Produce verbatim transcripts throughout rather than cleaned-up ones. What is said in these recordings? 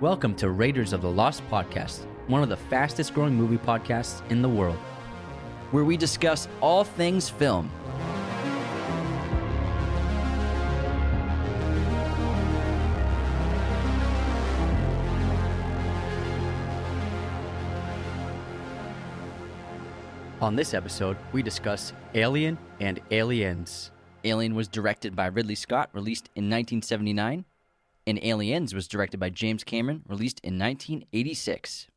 Welcome to Raiders of the Lost Podcast, one of the fastest growing movie podcasts in the world, where we discuss all things film. On this episode, we discuss Alien and Aliens. Alien was directed by Ridley Scott, released in nineteen seventy-nine. And Aliens was directed by James Cameron, released in nineteen eighty-six.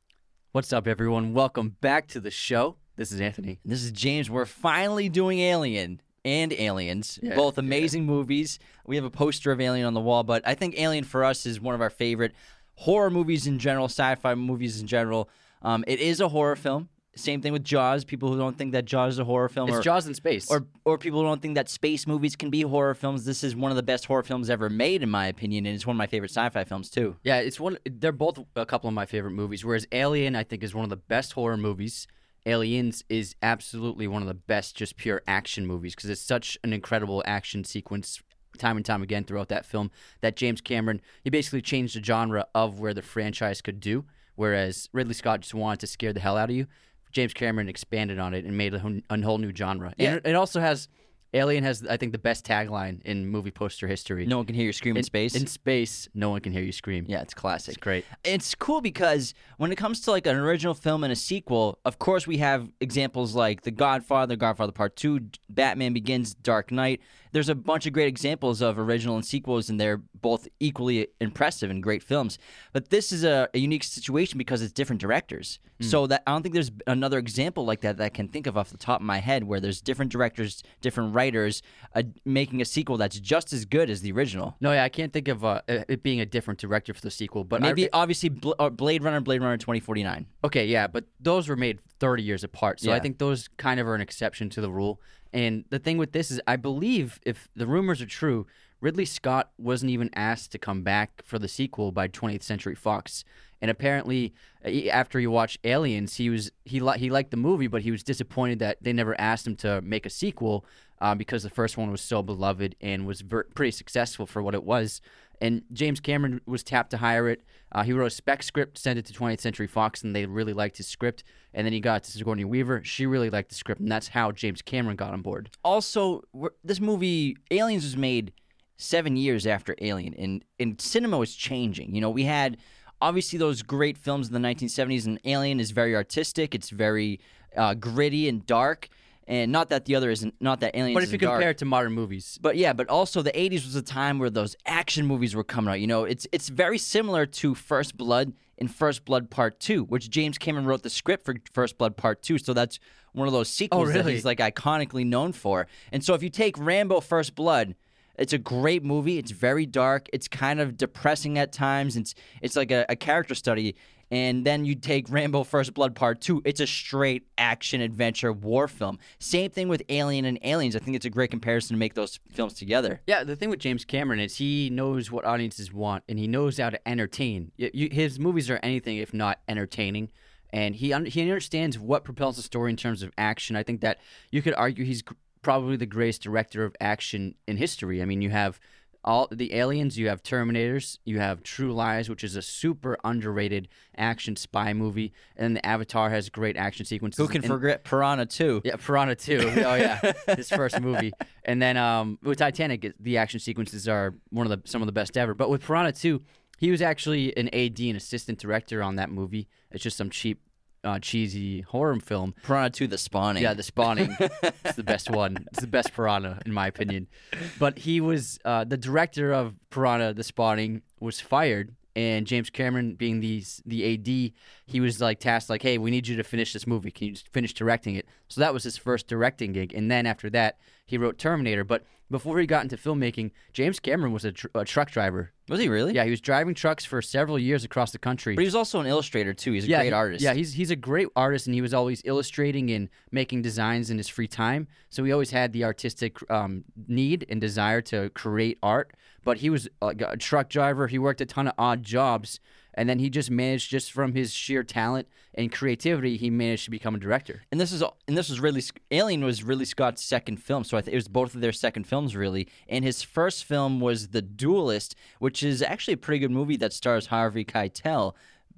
What's up, everyone? Welcome back to the show. This is Anthony. This is James. We're finally doing Alien and Aliens, yeah, both amazing yeah. movies. We have a poster of Alien on the wall, but I think Alien for us is one of our favorite horror movies in general, sci-fi movies in general. Um, it is a horror film. Same thing with Jaws. People who don't think that Jaws is a horror film. It's or, Jaws in space. Or or people who don't think that space movies can be horror films. This is one of the best horror films ever made, in my opinion, and it's one of my favorite sci-fi films, too. Yeah, it's one. They're both a couple of my favorite movies, whereas Alien, I think, is one of the best horror movies. Aliens is absolutely one of the best just pure action movies because it's such an incredible action sequence time and time again throughout that film that James Cameron, he basically changed the genre of where the franchise could do, whereas Ridley Scott just wanted to scare the hell out of you. James Cameron expanded on it and made a, a whole new genre. Yeah. And it also has, Alien has, I think, the best tagline in movie poster history. No one can hear you scream in, in space. In space, no one can hear you scream. Yeah, it's classic. It's great. It's cool because when it comes to like an original film and a sequel, of course we have examples like The Godfather, Godfather Part two, Batman Begins, Dark Knight. There's a bunch of great examples of original and sequels, and they're both equally impressive and great films. But this is a, a unique situation because it's different directors. Mm. So that I don't think there's another example like that that I can think of off the top of my head where there's different directors, different writers uh, making a sequel that's just as good as the original. No, yeah, I can't think of uh, it being a different director for the sequel. But maybe, I, obviously, Bl- Blade Runner, Blade Runner twenty forty-nine. Okay, yeah, but those were made thirty years apart. So yeah. I think those kind of are an exception to the rule. And the thing with this is I believe, if the rumors are true, Ridley Scott wasn't even asked to come back for the sequel by twentieth century fox. And apparently, after he watched Aliens, he was he, li- he liked the movie, but he was disappointed that they never asked him to make a sequel uh, because the first one was so beloved and was ver- pretty successful for what it was. And James Cameron was tapped to hire it. Uh, he wrote a spec script, sent it to twentieth century fox, and they really liked his script. And then he got to Sigourney Weaver. She really liked the script, and that's how James Cameron got on board. Also, this movie, Aliens, was made seven years after Alien, and, and cinema was changing. You know, we had obviously those great films in the nineteen seventies, and Alien is very artistic. It's very uh, gritty and dark. And not that the other isn't, not that Alien. But if you dark. compare it to modern movies, but yeah, but also the eighties was a time where those action movies were coming out. You know, it's it's very similar to First Blood and First Blood Part two, which James Cameron wrote the script for First Blood Part two, so that's one of those sequels oh, really? that he's like iconically known for. And so if you take Rambo: First Blood, it's a great movie. It's very dark. It's kind of depressing at times. It's it's like a, a character study. And then you take Rambo: First Blood Part two. It's a straight action-adventure war film. Same thing with Alien and Aliens. I think it's a great comparison to make those films together. Yeah, the thing with James Cameron is he knows what audiences want, and he knows how to entertain. His movies are anything if not entertaining, and he he understands what propels the story in terms of action. I think that you could argue he's probably the greatest director of action in history. I mean, you have all the Aliens, you have Terminators, you have True Lies, which is a super underrated action spy movie, and the Avatar has great action sequences. Who can and, forget Piranha two? Yeah, Piranha two. Oh yeah, his first movie. And then um, with Titanic, the action sequences are one of the some of the best ever. But with Piranha two, he was actually an A D, an assistant director on that movie. It's just some cheap, Uh, cheesy horror film. Piranha two, The Spawning. Yeah, The Spawning. It's the best one. It's the best Piranha, in my opinion. But he was, uh, the director of Piranha, The Spawning, was fired, and James Cameron, being the, the A D, he was like tasked, like, hey, we need you to finish this movie. Can you just finish directing it? So that was his first directing gig, and then after that, he wrote Terminator. But before he got into filmmaking, James Cameron was a, tr- a truck driver. Was he really? Yeah, he was driving trucks for several years across the country. But he was also an illustrator, too. He's a yeah, great he, artist. Yeah, he's he's a great artist, and he was always illustrating and making designs in his free time. So he always had the artistic um, need and desire to create art. But he was like a truck driver. He worked a ton of odd jobs. And then he just managed, just from his sheer talent and creativity, he managed to become a director. And this is and this was Ridley Alien was Ridley Scott's second film, so I think it was both of their second films, really. And his first film was The Duelist, which is actually a pretty good movie that stars Harvey Keitel.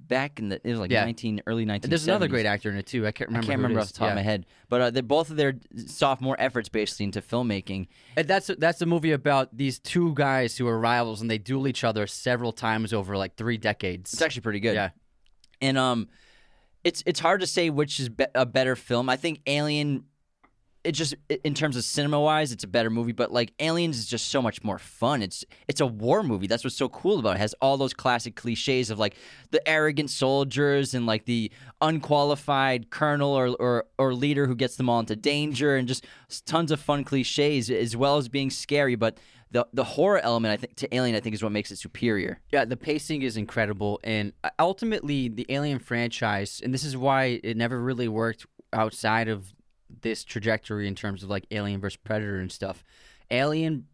Back in the it was like yeah. nineteen early nineteen seventies. There's another great actor in it too. I can't remember. I can't remember off the top yeah. of my head. But uh, they're both of their sophomore efforts basically into filmmaking. And that's that's a movie about these two guys who are rivals and they duel each other several times over like three decades. It's actually pretty good. Yeah, and um, it's it's hard to say which is be- a better film. I think Alien. It just in terms of cinema wise, it's a better movie. But like Aliens is just so much more fun. It's it's a war movie. That's what's so cool about it. It has all those classic cliches of like the arrogant soldiers and like the unqualified colonel or or, or leader who gets them all into danger and just tons of fun cliches as well as being scary. But the the horror element I think to Alien I think is what makes it superior. Yeah, the pacing is incredible, and ultimately the Alien franchise, and this is why it never really worked outside of this trajectory in terms of like Alien versus Predator and stuff. Alien,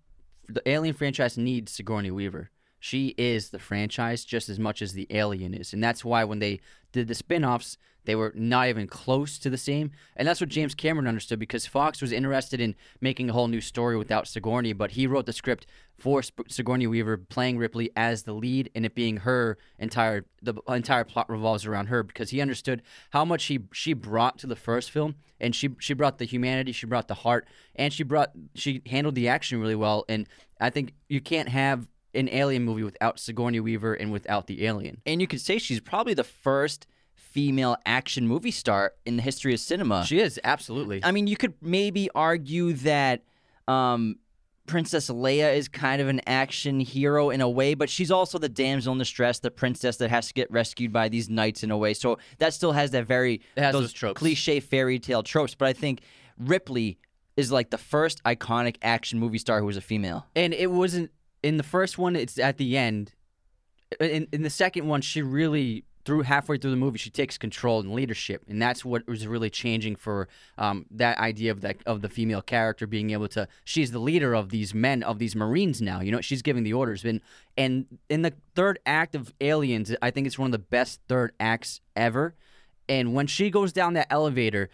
the Alien franchise needs Sigourney Weaver. She is the franchise just as much as the Alien is, and that's why when they did the spin-offs, they were not even close to the same. And that's what James Cameron understood, because Fox was interested in making a whole new story without Sigourney, but he wrote the script for Sigourney Weaver playing Ripley as the lead, and it being her entire the entire plot revolves around her, because he understood how much she she brought to the first film, and she she brought the humanity, she brought the heart, and she brought she handled the action really well. And I think you can't have an Alien movie without Sigourney Weaver and without the Alien. And you could say she's probably the first female action movie star in the history of cinema. She is, absolutely. I mean, you could maybe argue that um, Princess Leia is kind of an action hero in a way, but she's also the damsel in distress, the princess that has to get rescued by these knights in a way. So that still has that very has those, those tropes. Cliche fairy tale tropes. But I think Ripley is like the first iconic action movie star who was a female. And it wasn't in the first one, it's at the end. In, in the second one, she really, through halfway through the movie, she takes control and leadership, and that's what was really changing for um, that idea of that of the female character being able to. She's the leader of these men, of these Marines now. You know, she's giving the orders. And and in the third act of Aliens, I think it's one of the best third acts ever. And when she goes down that elevator,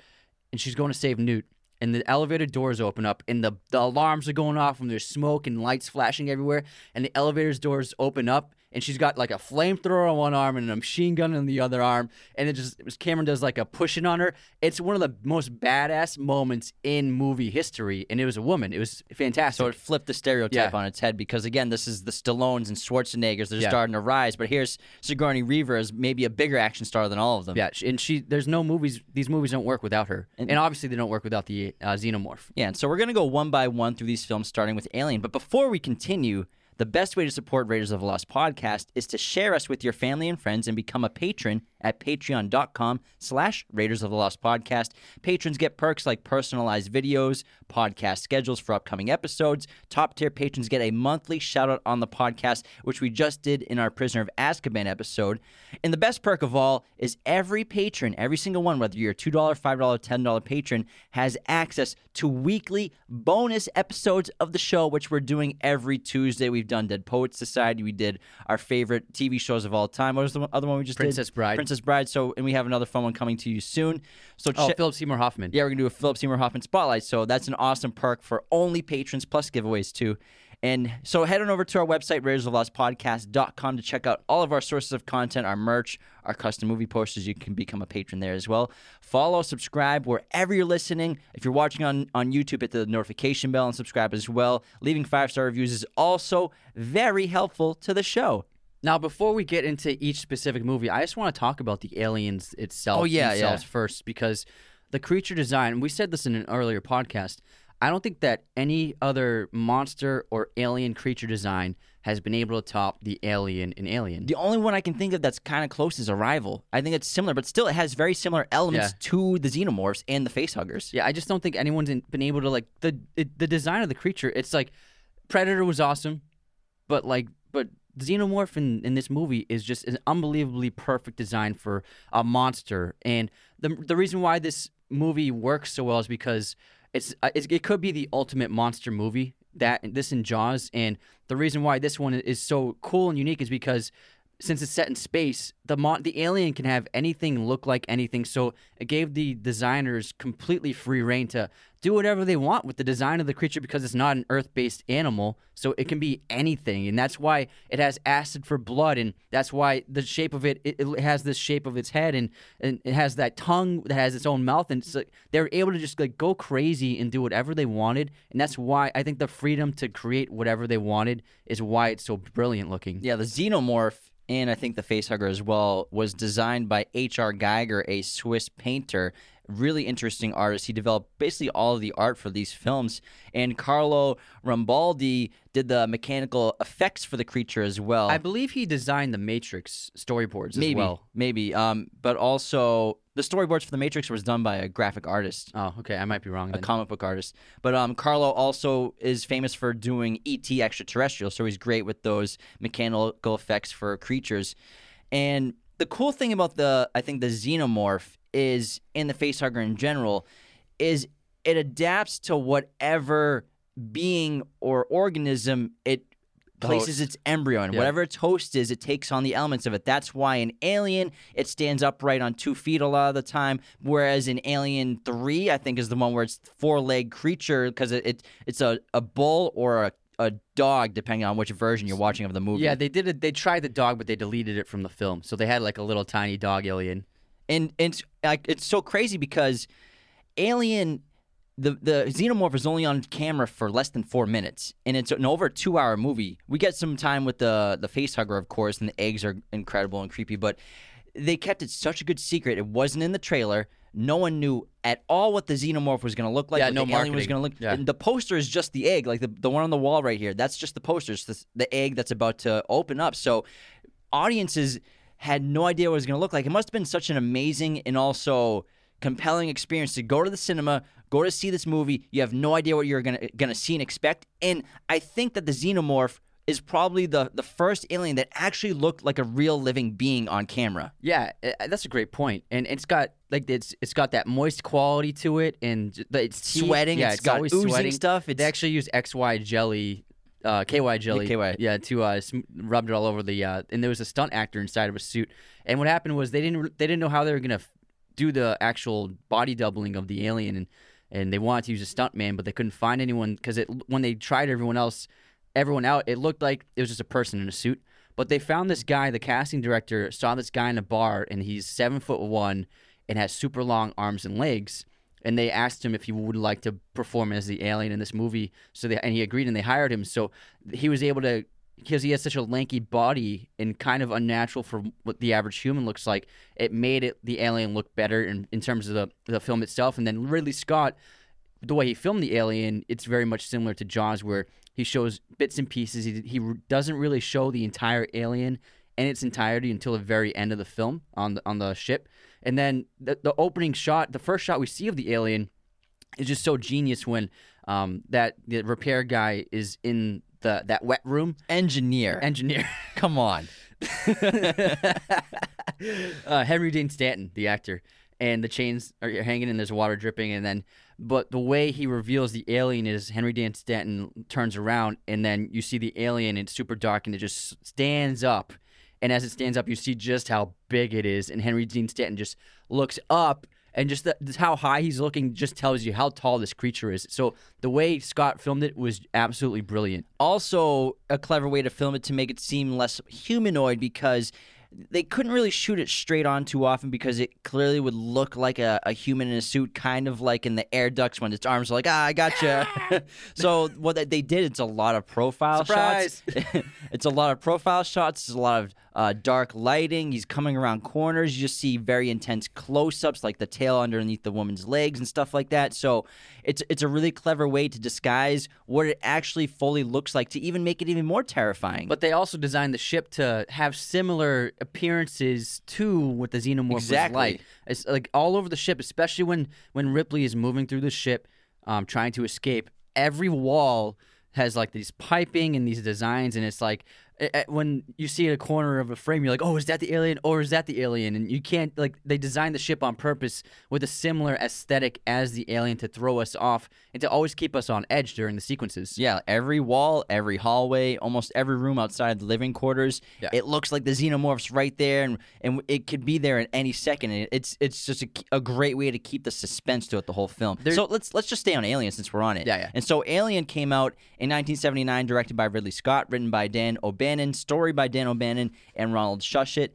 and she's going to save Newt, and the elevator doors open up, and the, the alarms are going off, and there's smoke and lights flashing everywhere, and the elevator's doors open up, and she's got like a flamethrower on one arm and a machine gun on the other arm, and it just Cameron does like a pushing on her. It's one of the most badass moments in movie history, and it was a woman. It was fantastic. So it flipped the stereotype yeah. on its head, because again, this is the Stallones and Schwarzeneggers that are yeah. starting to rise, but here's Sigourney Weaver as maybe a bigger action star than all of them. Yeah, and she there's no movies. These movies don't work without her, and, and obviously they don't work without the Uh, Xenomorph. Yeah, and so we're going to go one by one through these films, starting with Alien. But before we continue, the best way to support Raiders of the Lost Podcast is to share us with your family and friends and become a patron at patreon.com slash Raiders of the Lost Podcast. Patrons get perks like personalized videos, podcast schedules for upcoming episodes. Top tier patrons get a monthly shout out on the podcast, which we just did in our Prisoner of Azkaban episode. And the best perk of all is every patron, every single one, whether you're a two dollar, five dollar, ten dollar patron, has access to weekly bonus episodes of the show, which we're doing every Tuesday. We've done Dead Poets Society. We did our favorite T V shows of all time. What was the one, other one we just Princess did? Princess Bride. Princess Bride. So, and we have another fun one coming to you soon. So, oh, ch- Philip Seymour Hoffman. Yeah, we're gonna do a Philip Seymour Hoffman spotlight. So that's an awesome perk for only patrons, plus giveaways too. And so head on over to our website, raiders of lost podcast dot com, to check out all of our sources of content, our merch, our custom movie posters. You can become a patron there as well. Follow, subscribe wherever you're listening. If you're watching on, on YouTube, hit the notification bell and subscribe as well. Leaving five-star reviews is also very helpful to the show. Now, before we get into each specific movie, I just want to talk about the aliens itself oh, yeah, themselves yeah. first, because the creature design, and we said this in an earlier podcast, I don't think that any other monster or alien creature design has been able to top the alien in Alien. The only one I can think of that's kind of close is Arrival. I think it's similar, but still it has very similar elements yeah. to the Xenomorphs and the facehuggers. Yeah, I just don't think anyone's been able to, like, the it, the design of the creature. It's like Predator was awesome, but, like, but... Xenomorph in, in this movie is just an unbelievably perfect design for a monster. And the the reason why this movie works so well is because it's, it's it could be the ultimate monster movie, that this and Jaws. And the reason why this one is so cool and unique is because since it's set in space, the mon- the alien can have anything look like anything. So it gave the designers completely free reign to do whatever they want with the design of the creature, because it's not an Earth-based animal, so it can be anything. And that's why it has acid for blood, and that's why the shape of it, it, it has this shape of its head, and, and it has that tongue that has its own mouth. And so they were able to just like go crazy and do whatever they wanted. And that's why I think the freedom to create whatever they wanted is why it's so brilliant looking. Yeah, the Xenomorph, and I think the facehugger as well, was designed by H R Geiger, a Swiss painter. Really interesting artist. He developed basically all of the art for these films. And Carlo Rambaldi did the mechanical effects for the creature as well. I believe he designed the Matrix storyboards maybe, as well. Maybe, um, but also the storyboards for the Matrix was done by a graphic artist. Oh, okay, I might be wrong then. A comic book artist. But um, Carlo also is famous for doing E T Extraterrestrial, so he's great with those mechanical effects for creatures. And the cool thing about the, I think, the Xenomorph is, and the facehugger in general, is it adapts to whatever being or organism it places its embryo in. Yeah. Whatever its host is, it takes on the elements of it. That's why in Alien, it stands upright on two feet a lot of the time, whereas in Alien three, I think, is the one where it's four-legged creature, because it, it it's a, a bull or a a dog, depending on which version you're watching of the movie. Yeah, they did it. They tried the dog, but they deleted it from the film. So they had like a little tiny dog alien. And and it's, like, it's so crazy because Alien, the the Xenomorph is only on camera for less than four minutes, and it's an over a two hour movie. We get some time with the the facehugger, of course, and the eggs are incredible and creepy. But they kept it such a good secret. It wasn't in the trailer. No one knew at all what the Xenomorph was going to look like. Yeah, what no the alien was going to look. Yeah. And the poster is just the egg, like the, the one on the wall right here. That's just the poster. It's the, the egg that's about to open up. So audiences had no idea what it was going to look like. It must have been such an amazing and also compelling experience to go to the cinema, go to see this movie. You have no idea what you're going to see and expect. And I think that the Xenomorph is probably the, the first alien that actually looked like a real living being on camera. Yeah, that's a great point. And it's got like it's it's got that moist quality to it, and it's sweating. Yeah, it's, it's got always oozing sweating stuff. It's... They actually use X Y jelly, uh, K Y jelly, yeah, K Y. yeah, to uh, sm- rubbed it all over the. Uh, and there was a stunt actor inside of a suit. And what happened was they didn't they didn't know how they were gonna f- do the actual body doubling of the alien, and and they wanted to use a stunt man, but they couldn't find anyone because it when they tried everyone else. Everyone out, it looked like it was just a person in a suit. But they found this guy, the casting director, saw this guy in a bar, and he's seven foot one and has super long arms and legs. And they asked him if he would like to perform as the alien in this movie. So they, and he agreed, and they hired him. So he was able to, because he has such a lanky body and kind of unnatural for what the average human looks like, it made it the alien look better in, in terms of the, the film itself. And then Ridley Scott, the way he filmed the alien, it's very much similar to Jaws, where he shows bits and pieces. He he doesn't really show the entire alien in its entirety until the very end of the film on the, on the ship. And then the, the opening shot, the first shot we see of the alien, is just so genius when um that the repair guy is in the that wet room. Engineer. Engineer. Come on. uh, Harry Dean Stanton, the actor. And the chains are hanging and there's water dripping, and then but the way he reveals the alien is Henry Dean Stanton turns around, and then you see the alien, and it's super dark, and it just stands up, and as it stands up you see just how big it is, and Henry Dean Stanton just looks up, and just the, how high he's looking just tells you how tall this creature is. So the way Scott filmed it was absolutely brilliant. Also a clever way to film it to make it seem less humanoid, because they couldn't really shoot it straight on too often because it clearly would look like a, a human in a suit, kind of like in the Air Ducts when its arms are like, ah, I gotcha. So what they did, it's a lot of profile Surprise! shots. It's a lot of profile shots. It's a lot of uh, dark lighting. He's coming around corners. You just see very intense close-ups, like the tail underneath the woman's legs and stuff like that. So it's it's a really clever way to disguise what it actually fully looks like to even make it even more terrifying. But they also designed the ship to have similar appearances to what the Xenomorph exactly. was like. It's like all over the ship, especially when when Ripley is moving through the ship, um, trying to escape. Every wall has like these piping and these designs, and it's like when you see a corner of a frame, you're like, oh, is that the alien or is that the alien? And you can't, like, they designed the ship on purpose with a similar aesthetic as the alien to throw us off and to always keep us on edge during the sequences. Yeah, every wall, every hallway, almost every room outside the living quarters, yeah. It looks like the xenomorph's right there, and, and it could be there at any second. And it's it's just a, a great way to keep the suspense throughout the whole film. There's, so let's let's just stay on Alien since we're on it. Yeah, yeah. And so Alien came out in nineteen seventy-nine, directed by Ridley Scott, written by Dan O'Bannon. Story by Dan O'Bannon and Ronald Shushet.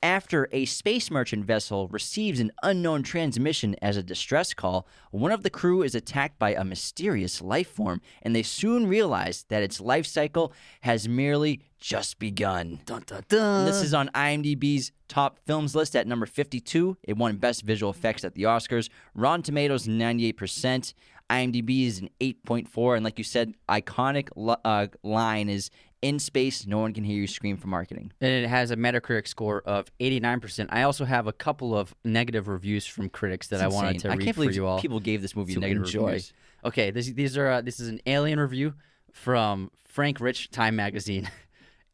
After a space merchant vessel receives an unknown transmission as a distress call, one of the crew is attacked by a mysterious life form, and they soon realize that its life cycle has merely just begun. Dun, dun, dun. This is on IMDb's top films list at number fifty-two. It won Best Visual Effects at the Oscars. Rotten Tomatoes, ninety-eight percent. IMDb is an eight point four, and like you said, iconic uh, line is, "In space, no one can hear you scream" for marketing. And it has a Metacritic score of eighty-nine percent. I also have a couple of negative reviews from critics that it's I insane. wanted to I read for you all. People gave this movie so negative enjoy. reviews. Okay, this, these are uh, this is an Alien review from Frank Rich, Time Magazine.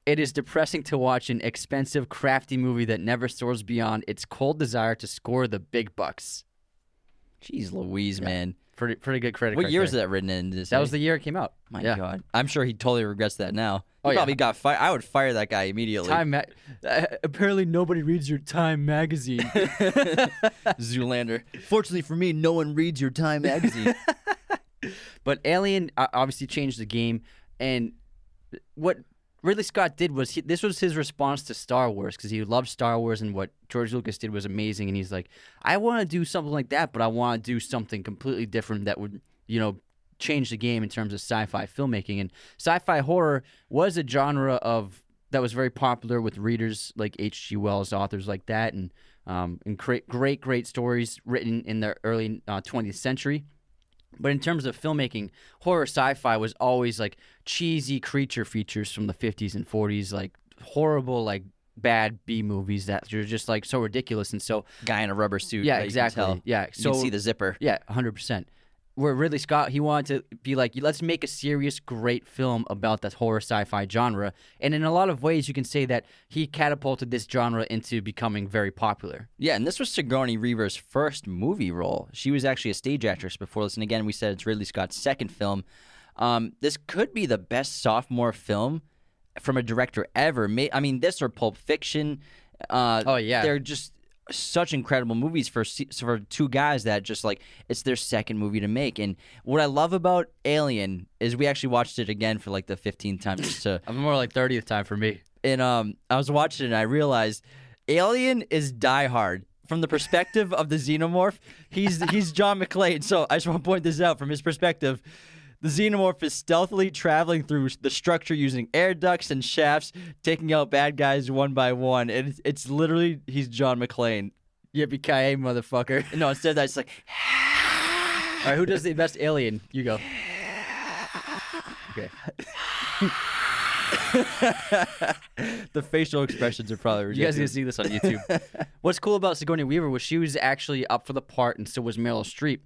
"It is depressing to watch an expensive, crafty movie that never soars beyond its cold desire to score the big bucks." Jeez Louise, yeah. man. Pretty pretty good critic. What right year there. was that written in? This that day? was the year it came out. My yeah. God. I'm sure he totally regrets that now. He oh, probably yeah. got fired. I would fire that guy immediately. Time ma- uh, apparently nobody reads your Time magazine. Zoolander. "Fortunately for me, no one reads your Time magazine." But Alien uh, obviously changed the game. And what Ridley Scott did was, he, this was his response to Star Wars, because he loved Star Wars, and what George Lucas did was amazing. And he's like, I want to do something like that, but I want to do something completely different that would, you know, change the game in terms of sci-fi filmmaking. And sci-fi horror was a genre of that was very popular with readers like H G Wells, authors like that, and um, and great, great, great stories written in the early uh, twentieth century. But in terms of filmmaking, horror sci-fi was always like cheesy creature features from the fifties and forties, like horrible, like bad B movies that are just like so ridiculous. And so, guy in a rubber suit. Yeah, exactly. Yeah, so you can see the zipper. Yeah, one hundred percent. Where Ridley Scott, he wanted to be like, let's make a serious, great film about that horror sci-fi genre. And in a lot of ways, you can say that he catapulted this genre into becoming very popular. Yeah, and this was Sigourney Weaver's first movie role. She was actually a stage actress before this. And again, we said it's Ridley Scott's second film. Um, this could be the best sophomore film from a director ever. I mean, this or Pulp Fiction. Uh, oh, yeah. They're just... such incredible movies for for two guys that just like it's their second movie to make. And what I love about Alien is we actually watched it again for like the fifteenth time. Just to, I'm more like thirtieth time for me. And um, I was watching it and I realized Alien is Die Hard from the perspective of the xenomorph. He's he's John McClane. So I just want to point this out from his perspective. The xenomorph is stealthily traveling through the structure using air ducts and shafts, taking out bad guys one by one. And it's, it's literally, he's John McClane. Yippee-ki-yay, motherfucker. No, instead of that, it's like... All right, who does the best Alien? You go. Okay. The facial expressions are probably ridiculous. You guys can see this on YouTube. What's cool about Sigourney Weaver was she was actually up for the part, and so was Meryl Streep.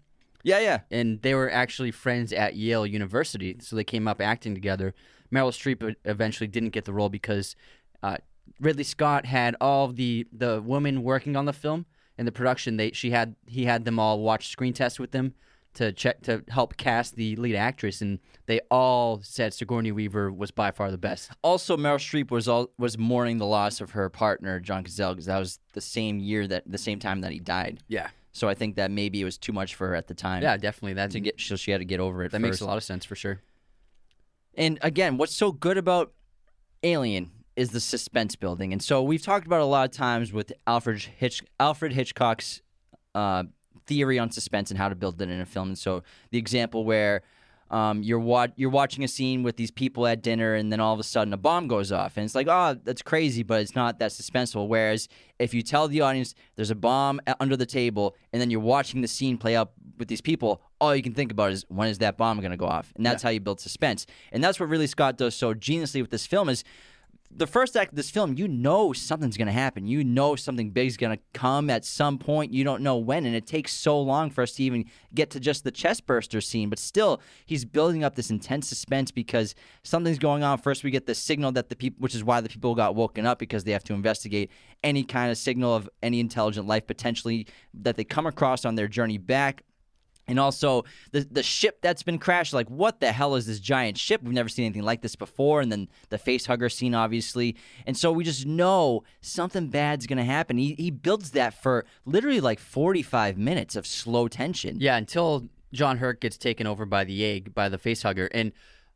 Yeah, yeah. And they were actually friends at Yale University, so they came up acting together. Meryl Streep eventually didn't get the role because uh, Ridley Scott had all the, the women working on the film and the production. They she had he had them all watch screen tests with them to check to help cast the lead actress, and they all said Sigourney Weaver was by far the best. Also, Meryl Streep was all, was mourning the loss of her partner John Cazale, because that was the same year that the same time that he died. Yeah. So I think that maybe it was too much for her at the time. Yeah, definitely. That to get, so she had to get over it. That first. Makes a lot of sense for sure. And again, what's so good about Alien is the suspense building. And so we've talked about a lot of times with Alfred Hitch Alfred Hitchcock's uh, theory on suspense and how to build it in a film. And so the example where um, you're wa- you're watching a scene with these people at dinner, and then all of a sudden a bomb goes off, and it's like, oh, that's crazy, but it's not that suspenseful. Whereas if you tell the audience there's a bomb under the table, and then you're watching the scene play out with these people, all you can think about is, when is that bomb going to go off? And that's yeah. how you build suspense. And that's what really Scott does so geniusly with this film is the first act of this film, you know something's going to happen. You know something big's going to come at some point. You don't know when, and it takes so long for us to even get to just the chest burster scene. But still, he's building up this intense suspense because something's going on. First, we get the signal that the people, which is why the people got woken up, because they have to investigate any kind of signal of any intelligent life potentially that they come across on their journey back. And also the the ship that's been crashed, like what the hell is this giant ship? We've never seen anything like this before. And then the facehugger scene, obviously. And so we just know something bad's going to happen. He, he builds that for literally like forty-five minutes of slow tension. Yeah, until John Hurt gets taken over by the egg, by the facehugger. And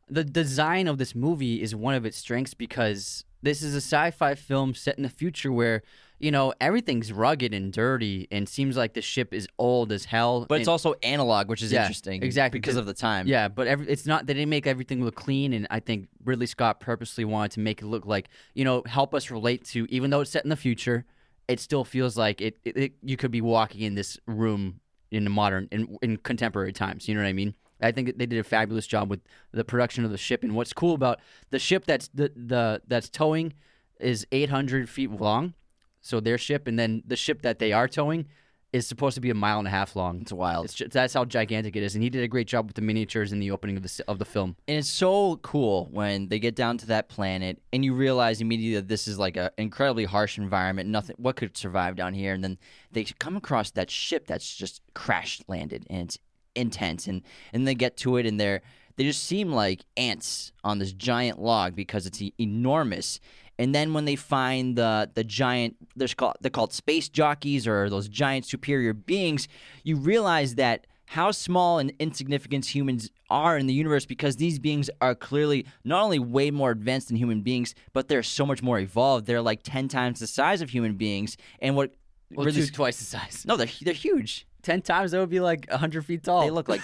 the design of this movie is one of its strengths because this is a sci-fi film set in the future where, you know, everything's rugged and dirty and seems like the ship is old as hell. But and, it's also analog, which is yeah, interesting. Exactly. Because of the time. Yeah, but every, it's not, they didn't make everything look clean, and I think Ridley Scott purposely wanted to make it look like, you know, help us relate to, even though it's set in the future, it still feels like it, it, it you could be walking in this room in the modern, in, in contemporary times. You know what I mean? I think they did a fabulous job with the production of the ship. And what's cool about the ship that's the, the that's towing is eight hundred feet long. So their ship, and then the ship that they are towing is supposed to be a mile and a half long. It's wild. It's just, that's how gigantic it is. And he did a great job with the miniatures in the opening of the of the film. And it's so cool when they get down to that planet and you realize immediately that this is like an incredibly harsh environment. Nothing, what could survive down here? And then they come across that ship that's just crash landed, and it's intense. And and they get to it, and they're they just seem like ants on this giant log because it's enormous. And then when they find the the giant, they're called, they're called space jockeys, or those giant superior beings, you realize that how small and insignificant humans are in the universe, because these beings are clearly not only way more advanced than human beings, but they're so much more evolved. They're like ten times the size of human beings. And what well, really, two, twice the size. No, they're, they're huge. ten times, that would be like one hundred feet tall. They look like...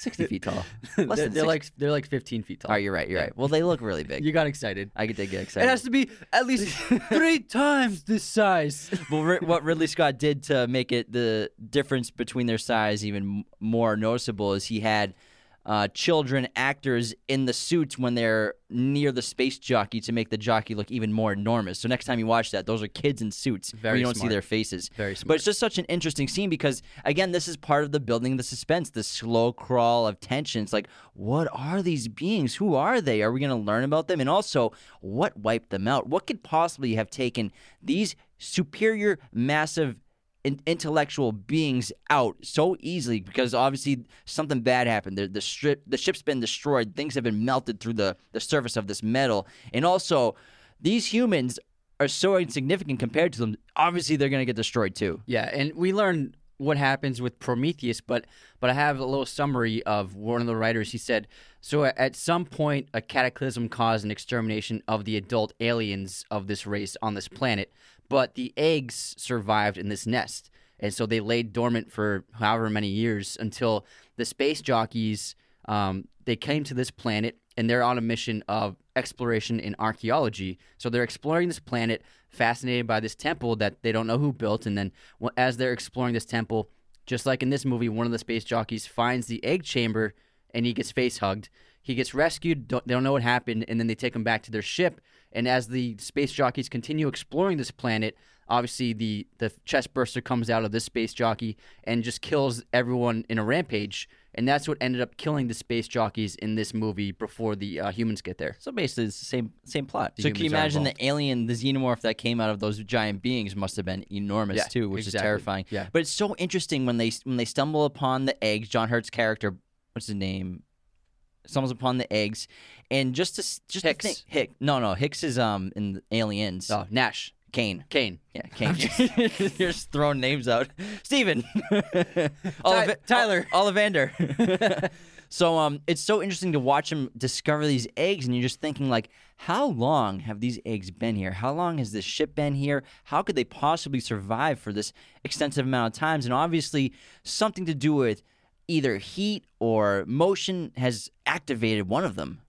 sixty feet tall. Less they're, than they're like they're like fifteen feet tall. Oh, you're right. You're right. Well, they look really big. You got excited. I could get excited. It has to be at least three times this size. Well, what Ridley Scott did to make it the difference between their size even more noticeable is he had uh, children actors in the suits when they're near the space jockey to make the jockey look even more enormous. So next time you watch that, those are kids in suits. Very where you don't smart. See their faces. Very smart. But it's just such an interesting scene because, again, this is part of the building of the suspense, the slow crawl of tension. It's like, what are these beings? Who are they? Are we going to learn about them? And also, what wiped them out? What could possibly have taken these superior, massive intellectual beings out so easily? Because obviously something bad happened. The, the, strip, the ship's been destroyed. Things have been melted through the, the surface of this metal. And also, these humans are so insignificant compared to them. Obviously, they're going to get destroyed too. Yeah, and we learn what happens with Prometheus, but but I have a little summary of one of the writers. He said, so at some point, a cataclysm caused an extermination of the adult aliens of this race on this planet, but the eggs survived in this nest. And so they laid dormant for however many years until the space jockeys, um, they came to this planet, and they're on a mission of exploration in archaeology. So they're exploring this planet, fascinated by this temple that they don't know who built. And then as they're exploring this temple, just like in this movie, one of the space jockeys finds the egg chamber, and he gets face-hugged. He gets rescued. Don't, they don't know what happened, and then they take him back to their ship. And as the space jockeys continue exploring this planet, obviously the, the chest burster comes out of this space jockey and just kills everyone in a rampage. And that's what ended up killing the space jockeys in this movie before the uh, humans get there. So basically it's the same same plot. The so can you imagine the alien, the xenomorph that came out of those giant beings must have been enormous yeah, too, which exactly. is terrifying. Yeah. But it's so interesting when they when they stumble upon the eggs. John Hurt's character, what's his name? Stumbles upon the eggs, and just to just Hicks. To think, Hick, no, no, Hicks is um in the Aliens. Oh, Nash, Kane, Kane, yeah, Kane. Just, you're just throwing names out. Steven. Oliva- Tyler, Ollivander. So um, it's so interesting to watch him discover these eggs, and you're just thinking like, how long have these eggs been here? How long has this ship been here? How could they possibly survive for this extensive amount of times? And obviously, something to do with either heat or motion has activated one of them.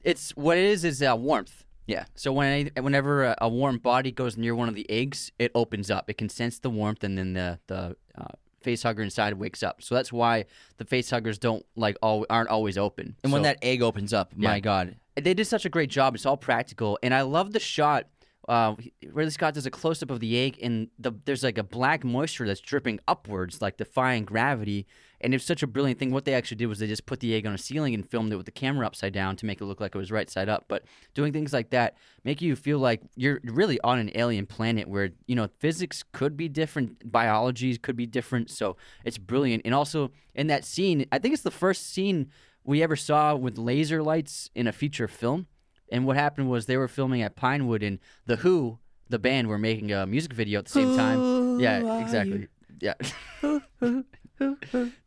It's what it is is uh, warmth. Yeah. So when I, whenever a, a warm body goes near one of the eggs, it opens up. It can sense the warmth, and then the the uh, facehugger inside wakes up. So that's why the facehuggers don't like all aren't always open. And so, when that egg opens up, yeah. my God, they did such a great job. It's all practical, and I love the shot. Uh, Ridley Scott does a close-up of the egg, and the, there's like a black moisture that's dripping upwards, like defying gravity, and it's such a brilliant thing. What they actually did was they just put the egg on a ceiling and filmed it with the camera upside down to make it look like it was right side up. But doing things like that make you feel like you're really on an alien planet where, you know, physics could be different, biology could be different, so it's brilliant. And also in that scene, I think it's the first scene we ever saw with laser lights in a feature film. And what happened was they were filming at Pinewood, and The Who, the band, were making a music video at the same time. Yeah, exactly. Yeah.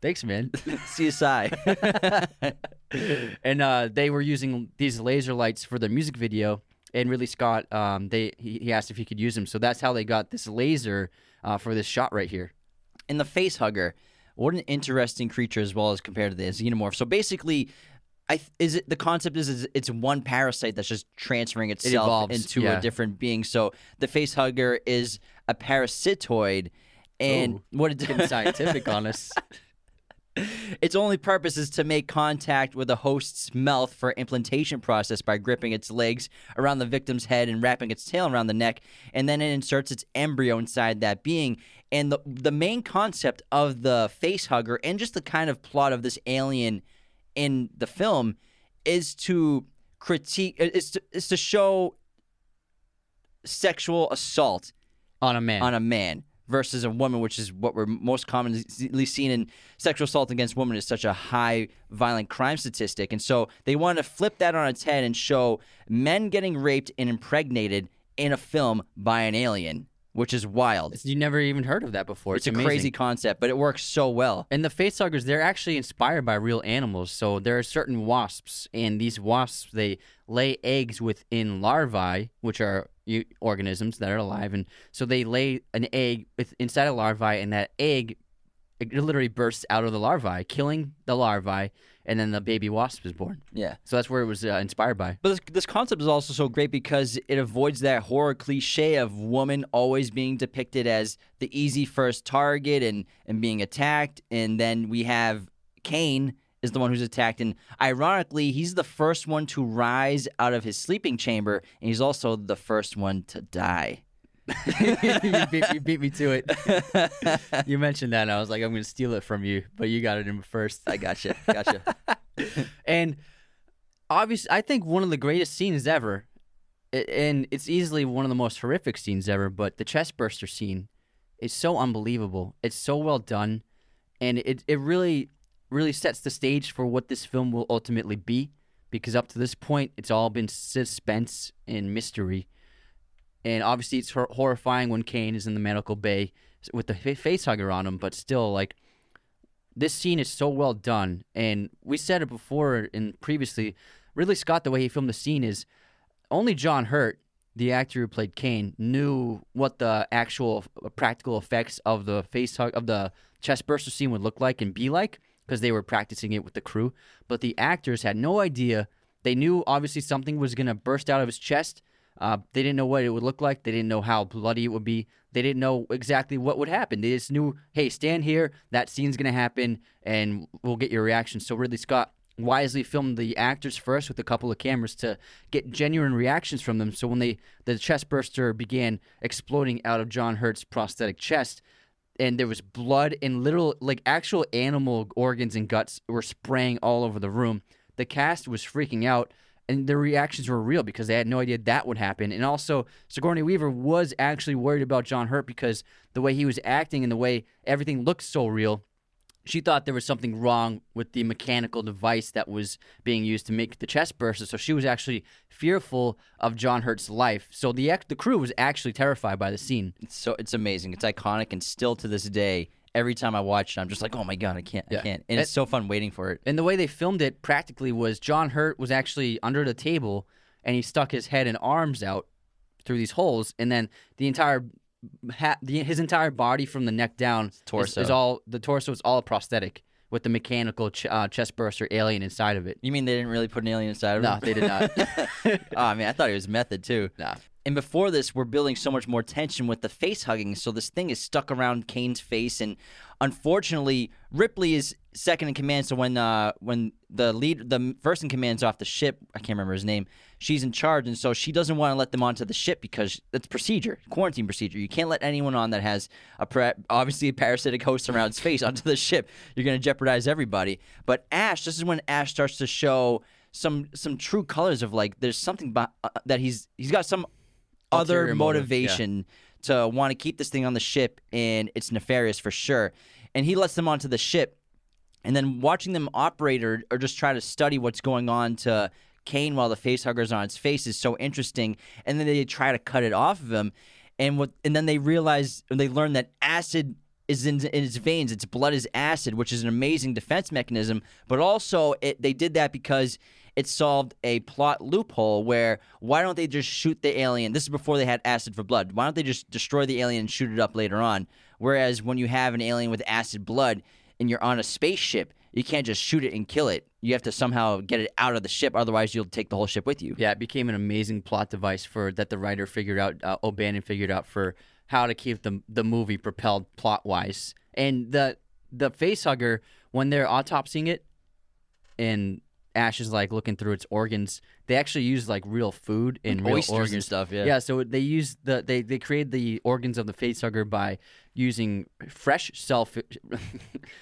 Thanks, man. C S I. And uh, they were using these laser lights for their music video, and Ridley Scott, um, they he, he asked if he could use them. So that's how they got this laser uh, for this shot right here. And the face hugger, what an interesting creature as well as compared to the xenomorph. So basically... I th- is it the concept is, is it's one parasite that's just transferring itself it into yeah. a different being. So the face hugger is a parasitoid, and Ooh, what it did scientific on us. Its only purpose is to make contact with the host's mouth for implantation process by gripping its legs around the victim's head and wrapping its tail around the neck, and then it inserts its embryo inside that being. And the the main concept of the face hugger and just the kind of plot of this alien in the film is to critique, is to, is to show sexual assault on a man on a man versus a woman, which is what we're most commonly seen in sexual assault against women is such a high violent crime statistic. And so they want to flip that on its head and show men getting raped and impregnated in a film by an alien. Which is wild. You never even heard of that before. It's, it's a amazing. Crazy concept, but it works so well. And the facehuggers, they're actually inspired by real animals. So there are certain wasps, and these wasps, they lay eggs within larvae, which are organisms that are alive. And so they lay an egg with, inside a larvae, and that egg it literally bursts out of the larvae, killing the larvae, and then the baby wasp is born. Yeah. So that's where it was uh, inspired by. But this, this concept is also so great because it avoids that horror cliche of woman always being depicted as the easy first target and, and being attacked. And then we have Kane is the one who's attacked. And ironically, he's the first one to rise out of his sleeping chamber, and he's also the first one to die. you, beat, you beat me to it. You mentioned that, and I was like, I'm going to steal it from you, but you got it in first. I gotcha. Gotcha. And obviously, I think one of the greatest scenes ever, and it's easily one of the most horrific scenes ever, but the chestburster scene is so unbelievable. It's so well done, and it, it really, really sets the stage for what this film will ultimately be, because up to this point, it's all been suspense and mystery. And obviously, it's hor- horrifying when Kane is in the medical bay with the f- facehugger on him. But still, like, this scene is so well done. And we said it before and previously, Ridley Scott, the way he filmed the scene is only John Hurt, the actor who played Kane, knew what the actual practical effects of the facehugger of the chestburster scene would look like and be like, because they were practicing it with the crew. But the actors had no idea. They knew obviously something was going to burst out of his chest. Uh, they didn't know what it would look like. They didn't know how bloody it would be. They didn't know exactly what would happen. They just knew, hey, stand here. That scene's going to happen, and we'll get your reaction. So Ridley Scott wisely filmed the actors first with a couple of cameras to get genuine reactions from them. So when they the chestburster began exploding out of John Hurt's prosthetic chest, and there was blood and literal, like actual animal organs and guts were spraying all over the room, the cast was freaking out. And their reactions were real because they had no idea that would happen. And also, Sigourney Weaver was actually worried about John Hurt because the way he was acting and the way everything looked so real, she thought there was something wrong with the mechanical device that was being used to make the chestburster. So she was actually fearful of John Hurt's life. So the the crew was actually terrified by the scene. It's so it's amazing. It's iconic, and still to this day, every time I watch it, I'm just like, oh my God, I can't, yeah. I can't. And it's it, so fun waiting for it. And the way they filmed it practically was John Hurt was actually under the table, and he stuck his head and arms out through these holes, and then the entire, ha- the, his entire body from the neck down, torso. Is, is all the torso is all prosthetic with the mechanical ch- uh, chestburster alien inside of it. You mean they didn't really put an alien inside of it? No, they did not. Oh man, I thought it was method too. Nah. And before this, we're building so much more tension with the face hugging. So this thing is stuck around Kane's face. And unfortunately, Ripley is second in command. So when uh, when the lead, the first in command's off the ship, I can't remember his name. She's in charge, and so she doesn't want to let them onto the ship because that's procedure, quarantine procedure. You can't let anyone on that has a pre obviously a parasitic host around space onto the ship. You're going to jeopardize everybody. But Ash, this is when Ash starts to show some some true colors of like there's something by, uh, that he's he's got some other motivation. Yeah. To want to keep this thing on the ship, and it's nefarious for sure. And he lets them onto the ship, and then watching them operate or, or just try to study what's going on to Kane while the facehugger's on its face is so interesting. And then they try to cut it off of him, and what? And then they realize they learn that acid is in, in its veins. Its blood is acid, which is an amazing defense mechanism. But also, it, they did that because it solved a plot loophole where why don't they just shoot the alien? This is before they had acid for blood. Why don't they just destroy the alien and shoot it up later on? Whereas when you have an alien with acid blood and you're on a spaceship, you can't just shoot it and kill it. You have to somehow get it out of the ship. Otherwise, you'll take the whole ship with you. Yeah, it became an amazing plot device for that the writer figured out, uh, O'Bannon figured out for how to keep the, the movie propelled plot-wise. And the, the facehugger, when they're autopsying it and Ash is like looking through its organs, they actually use like real food and like real oysters organs and stuff. Yeah, yeah. So they use the they they create the organs of the facehugger by using fresh shellfish,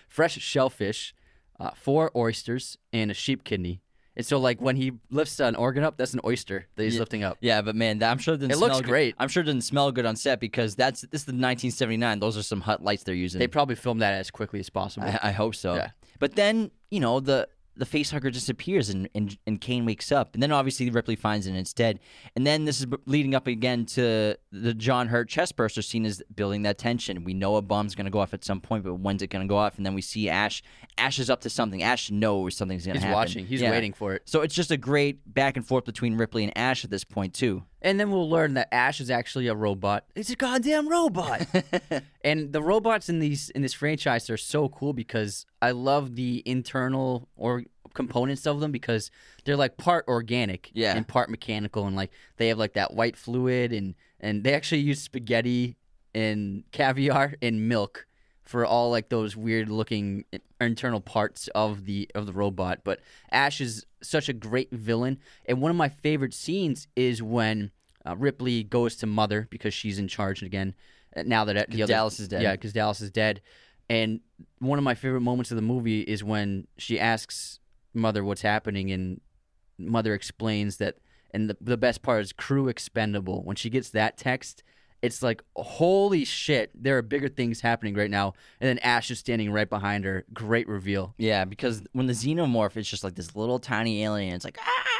fresh shellfish, uh, four oysters and a sheep kidney. And so like when he lifts an organ up, that's an oyster that he's yeah. lifting up. Yeah, but man, that, I'm sure it didn't. It smell looks good. Great. I'm sure it didn't smell good on set because that's this is the nineteen seventy-nine. Those are some hot lights they're using. They probably filmed that as quickly as possible. I, I hope so. Yeah. But then you know the. The facehugger disappears, and, and and Kane wakes up. And then, obviously, Ripley finds it, and it's dead. And then this is leading up again to the John Hurt chestburster scene is building that tension. We know a bomb's going to go off at some point, but when's it going to go off? And then we see Ash. Ash is up to something. Ash knows something's going to happen. He's watching. He's yeah. waiting for it. So it's just a great back and forth between Ripley and Ash at this point, too. And then we'll learn that Ash is actually a robot. It's a goddamn robot. And the robots in these in this franchise are so cool because I love the internal or components of them because they're like part organic yeah. and part mechanical, and like they have like that white fluid, and and they actually use spaghetti and caviar and milk for all like those weird looking internal parts of the of the robot. But Ash is such a great villain, and one of my favorite scenes is when uh, Ripley goes to Mother because she's in charge again now that the other, Dallas is dead. Yeah, because Dallas is dead. And one of my favorite moments of the movie is when she asks Mother what's happening, and Mother explains that. And the, the best part is crew expendable. When she gets that text, it's like, holy shit, there are bigger things happening right now. And then Ash is standing right behind her. Great reveal. Yeah, because when the xenomorph is just like this little tiny alien, it's like, ah!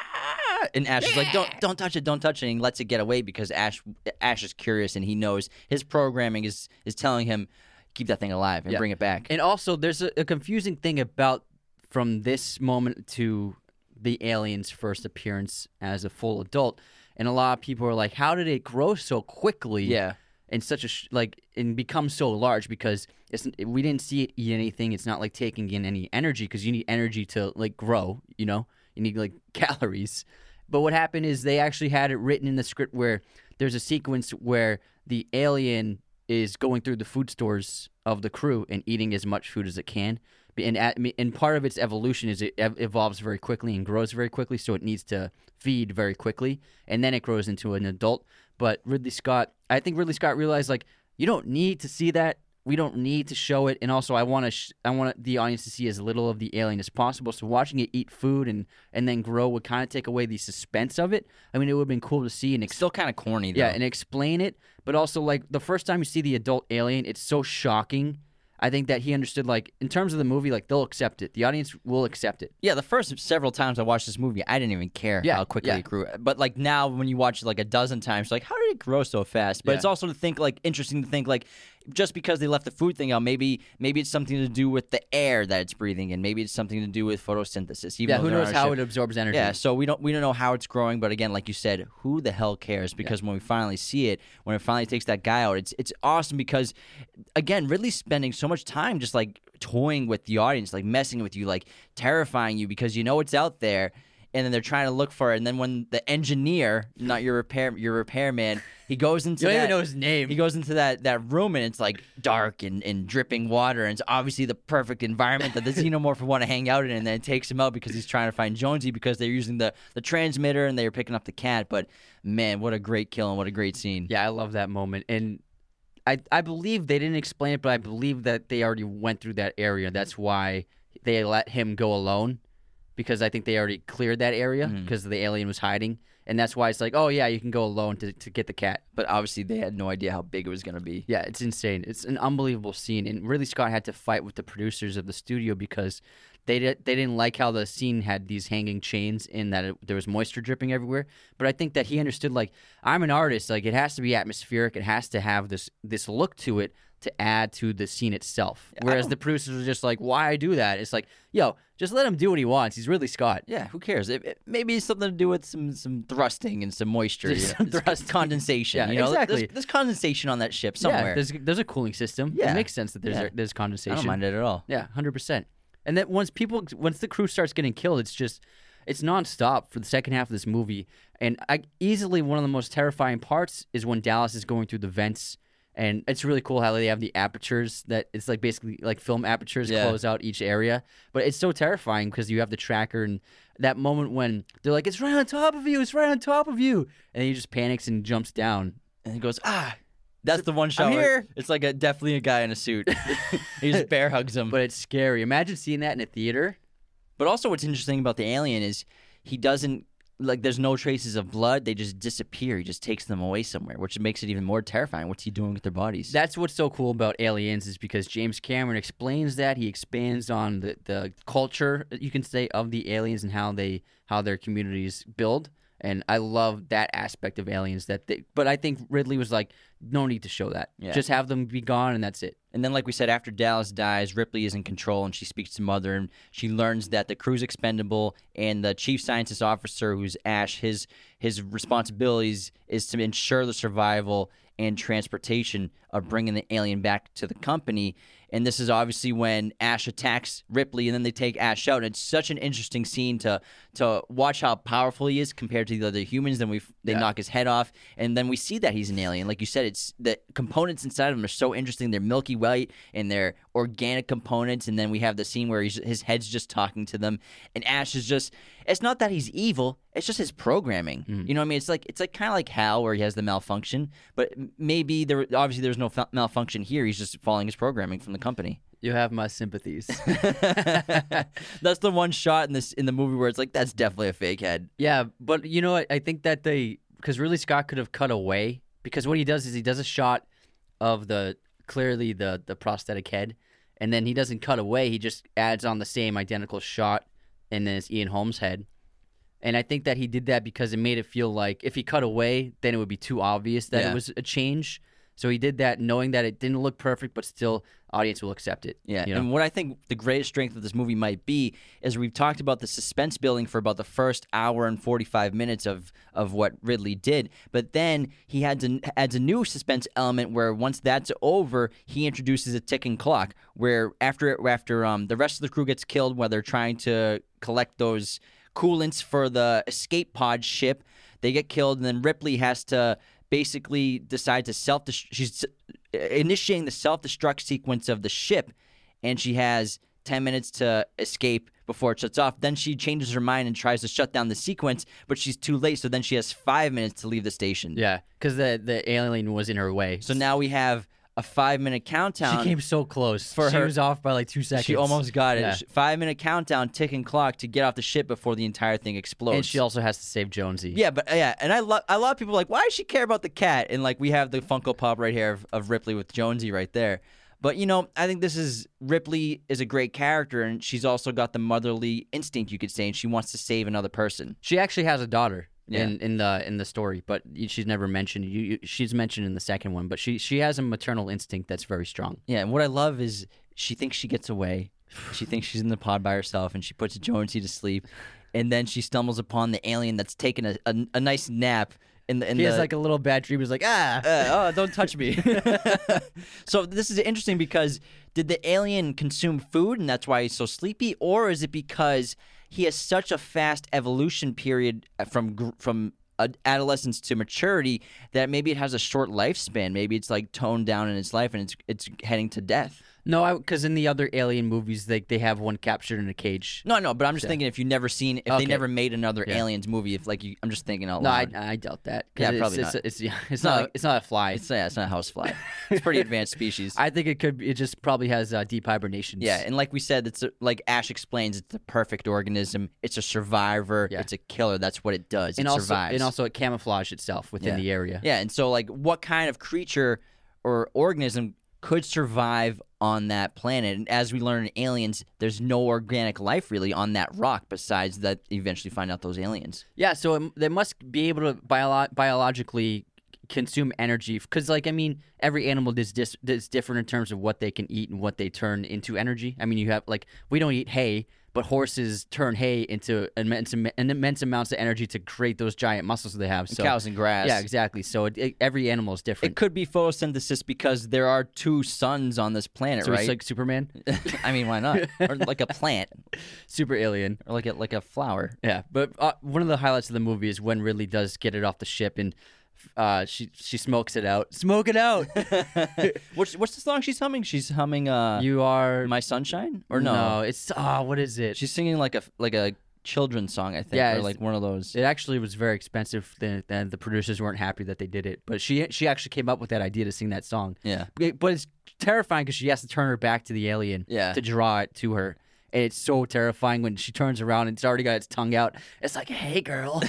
And Ash yeah! is like, don't don't touch it, don't touch it. And he lets it get away because Ash Ash is curious, and he knows his programming is, is telling him, keep that thing alive and yeah. bring it back. And also, there's a, a confusing thing about from this moment to the alien's first appearance as a full adult. And a lot of people are like, how did it grow so quickly? Yeah. And such a sh like and become so large because it's we didn't see it eat anything. It's not like taking in any energy because you need energy to like grow. You know, you need like calories. But what happened is they actually had it written in the script where there's a sequence where the alien is going through the food stores of the crew and eating as much food as it can. And, at, and part of its evolution is it ev evolves very quickly and grows very quickly, so it needs to feed very quickly, and then it grows into an adult. But Ridley Scott, I think Ridley Scott realized, like, you don't need to see that. We don't need to show it. And also, I want to sh I want the audience to see as little of the alien as possible. So watching it eat food and, and then grow would kind of take away the suspense of it. I mean, it would have been cool to see. And it's still kind of corny, though. Yeah, and explain it. But also, like, the first time you see the adult alien, it's so shocking. I think that he understood, like, in terms of the movie, like, they'll accept it. The audience will accept it. Yeah, the first several times I watched this movie, I didn't even care yeah, how quickly yeah. it grew. But, like, now when you watch it, like, a dozen times, like, how did it grow so fast? But yeah. it's also to think, like, interesting to think, like, just because they left the food thing out, maybe maybe it's something to do with the air that it's breathing in. Maybe it's something to do with photosynthesis. Even yeah, who knows how it absorbs energy. Yeah, so we don't we don't know how it's growing. But again, like you said, who the hell cares? Because yeah. when we finally see it, when it finally takes that guy out, it's it's awesome because, again, Ridley's spending so much time just like toying with the audience, like messing with you, like terrifying you because you know it's out there. and then they're trying to look for it. And then when the engineer, not your repair, your repairman, he goes into you don't that, even know his name. He goes into that, that room, and it's like dark and, and dripping water, and it's obviously the perfect environment that the xenomorph would want to hang out in. And then it takes him out because he's trying to find Jonesy, because they're using the, the transmitter and they're picking up the cat. But man, what a great kill and what a great scene. Yeah, I love that moment. And I I believe they didn't explain it, but I believe that they already went through that area. That's why they let him go alone, because I think they already cleared that area because mm-hmm. the alien was hiding. And that's why it's like, oh, yeah, you can go alone to to get the cat. But obviously they had no idea how big it was going to be. Yeah, it's insane. It's an unbelievable scene. And Ridley Scott had to fight with the producers of the studio because they, did, they didn't like how the scene had these hanging chains and that it, there was moisture dripping everywhere. But I think that he understood, like, I'm an artist. Like, it has to be atmospheric. It has to have this this look to it to add to the scene itself. Whereas the producers were just like, why do that? It's like, yo, just let him do what he wants. He's Ridley Scott. Yeah, who cares? It, it, maybe it's something to do with some some thrusting and some moisture. You know? Some thrust condensation. Yeah, you know? Exactly. There's, there's condensation on that ship somewhere. Yeah, there's, there's a cooling system. Yeah. It makes sense that there's yeah. a, there's condensation. I don't mind it at all. Yeah, one hundred percent. And then once people, once the crew starts getting killed, it's just, it's nonstop for the second half of this movie. And I, easily one of the most terrifying parts is when Dallas is going through the vents. And it's really cool how they have the apertures that it's like basically like film apertures yeah. close out each area. But it's so terrifying because you have the tracker and that moment when they're like, it's right on top of you, it's right on top of you. And then he just panics and jumps down and he goes, ah. That's the one shot. I'm here. It's like a definitely a guy in a suit. He just bear hugs him. But it's scary. Imagine seeing that in a theater. But also what's interesting about the alien is he doesn't, like, there's no traces of blood. They just disappear. He just takes them away somewhere, which makes it even more terrifying. What's he doing with their bodies? That's what's so cool about Aliens is because James Cameron explains that. He expands on the, the culture, you can say, of the aliens and how they how their communities build. And I love that aspect of Aliens. That, they, But I think Ridley was like, no need to show that. Yeah. Just have them be gone and that's it. And then like we said, after Dallas dies, Ripley is in control and she speaks to Mother. And she learns that the crew's expendable and the chief scientist officer, who's Ash, his his responsibilities is to ensure the survival and transportation of bringing the alien back to the company. And this is obviously when Ash attacks Ripley, and then they take Ash out. And it's such an interesting scene to to watch how powerful he is compared to the other humans. Then we they yeah. knock his head off, and then we see that he's an alien. Like you said, it's the components inside of him are so interesting. They're milky white and they're organic components. And then we have the scene where he's, his head's just talking to them, and Ash is just. It's not that he's evil. It's just his programming. Mm. You know what I mean? It's like it's like kind of like Hal, where he has the malfunction, but maybe there obviously there's no fa- malfunction here. He's just following his programming from the company. You have my sympathies. That's the one shot in this in the movie where it's like that's definitely a fake head. Yeah, but you know what? I think that they because Ridley Scott could have cut away because what he does is he does a shot of the clearly the the prosthetic head, and then he doesn't cut away. He just adds on the same identical shot. And then it's Ian Holmes' head. And I think that he did that because it made it feel like if he cut away, then it would be too obvious that yeah. it was a change. So he did that knowing that it didn't look perfect, but still audience will accept it. Yeah, you know? And what I think the greatest strength of this movie might be is we've talked about the suspense building for about the first hour and forty-five minutes of, of what Ridley did. But then he had to, adds a new suspense element where once that's over, he introduces a ticking clock where after, after um, the rest of the crew gets killed, where they're trying to collect those coolants for the escape pod ship, they get killed, and then Ripley has to... basically decides to self-destruct. She's initiating the self-destruct sequence of the ship, and she has ten minutes to escape before it shuts off. Then she changes her mind and tries to shut down the sequence, but she's too late, so then she has five minutes to leave the station. Yeah, because the, the alien was in her way. So now we have a five-minute countdown. She came so close. For she her, was off by like two seconds. She almost got it. Yeah. Five-minute countdown, ticking clock to get off the ship before the entire thing explodes. And she also has to save Jonesy. Yeah, but yeah, and I love. I love people like, why does she care about the cat? And like, we have the Funko Pop right here of, of Ripley with Jonesy right there. But you know, I think this is Ripley is a great character, and she's also got the motherly instinct, you could say, and she wants to save another person. She actually has a daughter. Yeah. In in the in the story, but she's never mentioned. You, you she's mentioned in the second one, but she she has a maternal instinct that's very strong. Yeah, and what I love is she thinks she gets away. She thinks she's in the pod by herself, and she puts Jonesy to sleep, and then she stumbles upon the alien that's taking a a, a nice nap. In the, in he the, has like a little bad dream. He's like, ah, uh, oh, don't touch me. So this is interesting because did the alien consume food, and that's why he's so sleepy, or is it because he has such a fast evolution period from from adolescence to maturity that maybe it has a short lifespan. Maybe it's like toned down in its life and it's it's heading to death. No, because in the other Alien movies, they they have one captured in a cage. No, no, but I'm just yeah. thinking if you've never seen, if okay. they never made another yeah. Aliens movie, if like you, I'm just thinking out loud. No, I, I doubt that. Yeah, it's, probably it's, not. It's, it's, yeah, it's no, not. Like, it's not a fly. It's yeah, it's not a house fly. It's a pretty advanced species. I think it could. It just probably has uh, deep hibernations. Yeah, and like we said, it's a, like Ash explains, it's the perfect organism. It's a survivor. Yeah. It's a killer. That's what it does. And it also, survives. And also, it camouflages itself within yeah. the area. Yeah, and so like, what kind of creature or organism could survive on that planet? And as we learn in Aliens, there's no organic life really on that rock besides that you eventually find out those aliens. Yeah, so it, they must be able to bio biologically consume energy because, like, I mean, every animal is, dis is different in terms of what they can eat and what they turn into energy. I mean, you have, like, we don't eat hay, but horses turn hay into immense, immense amounts of energy to create those giant muscles they have. So, and cows and grass. Yeah, exactly. So it, it, every animal is different. It could be photosynthesis because there are two suns on this planet, so right? So it's like Superman? I mean, why not? Or like a plant. Super alien. Or like a, like a flower. Yeah, but uh, one of the highlights of the movie is when Ridley does get it off the ship and uh, she she smokes it out. Smoke it out! what's, what's the song she's humming? She's humming uh, You Are My Sunshine? Or no? No, it's, ah, oh, what is it? She's singing like a, like a children's song, I think, yeah, or like one of those. It actually was very expensive, and the, the producers weren't happy that they did it, but she she actually came up with that idea to sing that song. Yeah. But it's terrifying because she has to turn her back to the alien yeah. to draw it to her. And it's so terrifying when she turns around and it's already got its tongue out. It's like, hey, girl,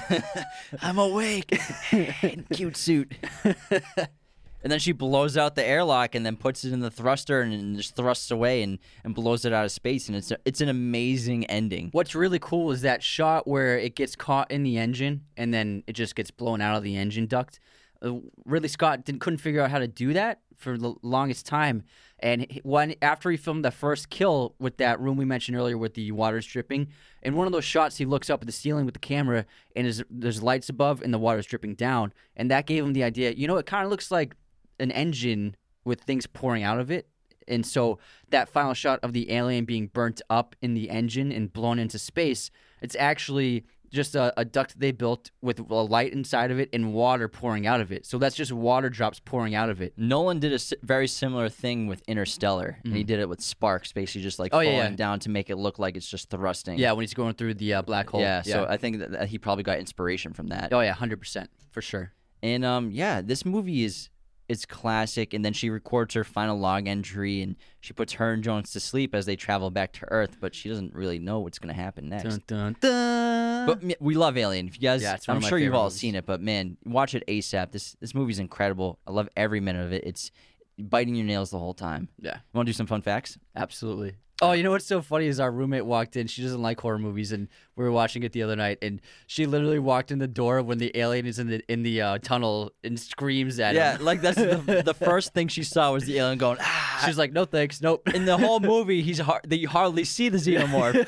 I'm awake. In cute suit. And then she blows out the airlock and then puts it in the thruster and, and just thrusts away and, and blows it out of space. And it's, a, it's an amazing ending. What's really cool is that shot where it gets caught in the engine and then it just gets blown out of the engine duct. Uh, Ridley Scott didn't, couldn't figure out how to do that for the longest time, and when after he filmed the first kill with that room we mentioned earlier with the water's dripping, in one of those shots he looks up at the ceiling with the camera and there's, there's lights above and the water's dripping down, and that gave him the idea, you know, it kind of looks like an engine with things pouring out of it. And so that final shot of the alien being burnt up in the engine and blown into space, it's actually just a, a duct they built with a light inside of it and water pouring out of it. So that's just water drops pouring out of it. Nolan did a very similar thing with Interstellar. Mm-hmm. And he did it with sparks, basically just like oh, falling yeah, yeah. down to make it look like it's just thrusting. Yeah, when he's going through the uh, black hole. Yeah, yeah, so I think that he probably got inspiration from that. Oh, yeah, one hundred percent, for sure. And um, yeah, this movie is... it's classic, and then she records her final log entry, and she puts her and Jones to sleep as they travel back to Earth, but she doesn't really know what's going to happen next. Dun, dun, dun. But we love Alien. If you guys, yeah, I'm sure you've all movies. seen it, but man, watch it ASAP. This this movie's incredible. I love every minute of it. It's biting your nails the whole time. Yeah. You want to do some fun facts? Absolutely. Oh, you know what's so funny is our roommate walked in. She doesn't like horror movies, and we were watching it the other night, and she literally walked in the door when the alien is in the in the uh, tunnel and screams at yeah, him. Yeah, like that's the, the first thing she saw was the alien going, ah. She's like, no thanks, nope. In the whole movie, he's har they hardly see the xenomorph.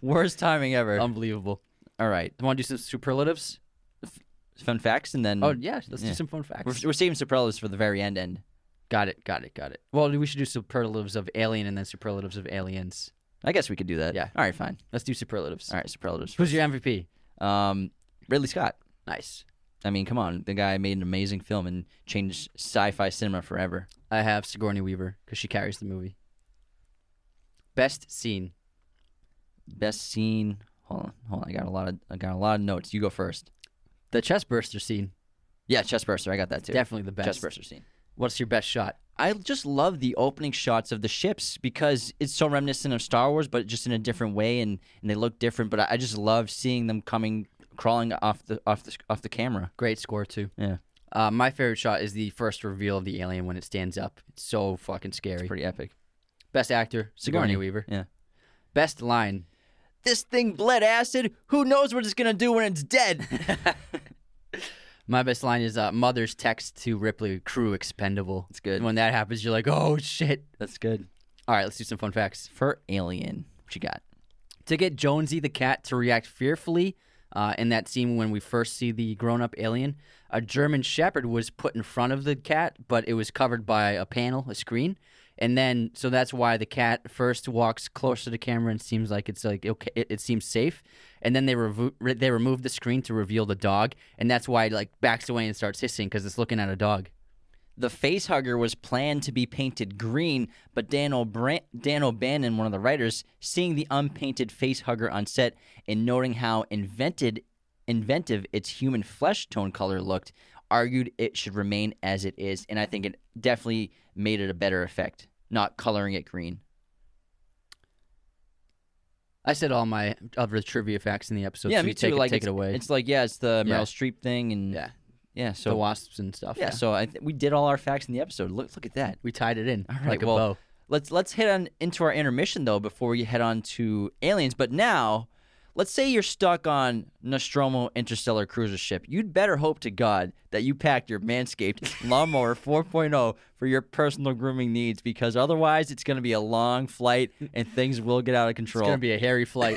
Worst timing ever. Unbelievable. All right. You want to do some superlatives? F fun facts, and then... Oh, yeah, let's yeah. do some fun facts. We're, we're saving superlatives for the very end end. Got it, got it, got it. Well, we should do superlatives of alien and then superlatives of aliens. I guess we could do that. Yeah. All right, fine. Let's do superlatives. All right, superlatives. Who's your M V P? Um, Ridley Scott. Nice. I mean, come on. The guy made an amazing film and changed sci-fi cinema forever. I have Sigourney Weaver because she carries the movie. Best scene. Best scene. Hold on, hold on. I got a lot of I got a lot of notes. You go first. The chestburster scene. Yeah, chestburster. I got that too. Definitely the best chestburster scene. What's your best shot? I just love the opening shots of the ships because it's so reminiscent of Star Wars, but just in a different way, and, and they look different. But I just love seeing them coming, crawling off the off the off the camera. Great score too. Yeah. Uh, my favorite shot is the first reveal of the alien when it stands up. It's so fucking scary. It's pretty epic. Best actor, Sigourney, Sigourney Weaver. Yeah. Best line. This thing bled acid. Who knows what it's gonna do when it's dead? My best line is uh, Mother's text to Ripley, crew expendable. That's good. And when that happens, you're like, oh, shit. That's good. All right, let's do some fun facts. For Alien, what you got? To get Jonesy the cat to react fearfully uh, in that scene when we first see the grown-up alien, a German shepherd was put in front of the cat, but it was covered by a panel, a screen. And then, so that's why the cat first walks closer to the camera and seems like it's like okay, it, it seems safe. And then they revo- re- they remove the screen to reveal the dog, and that's why it like backs away and starts hissing because it's looking at a dog. The facehugger was planned to be painted green, but Dan O'Bran- Dan O'Bannon, one of the writers, seeing the unpainted facehugger on set and noting how invented, inventive its human flesh tone color looked, argued it should remain as it is, and I think it definitely made it a better effect, not coloring it green. I said all my other trivia facts in the episode, yeah, so me you too. Take, like, take it away. It's like, yeah, it's the Meryl yeah. Streep thing and... yeah. Yeah, so the wasps and stuff. Yeah, yeah. so I th- we did all our facts in the episode. Look, look at that. We tied it in. All right, like well, a bow. let's let's head on into our intermission though before we head on to aliens. But now, let's say you're stuck on Nostromo Interstellar Cruiser Ship. You'd better hope to God that you packed your Manscaped Lawnmower four point oh for your personal grooming needs, because otherwise it's going to be a long flight and things will get out of control. It's going to be a hairy flight.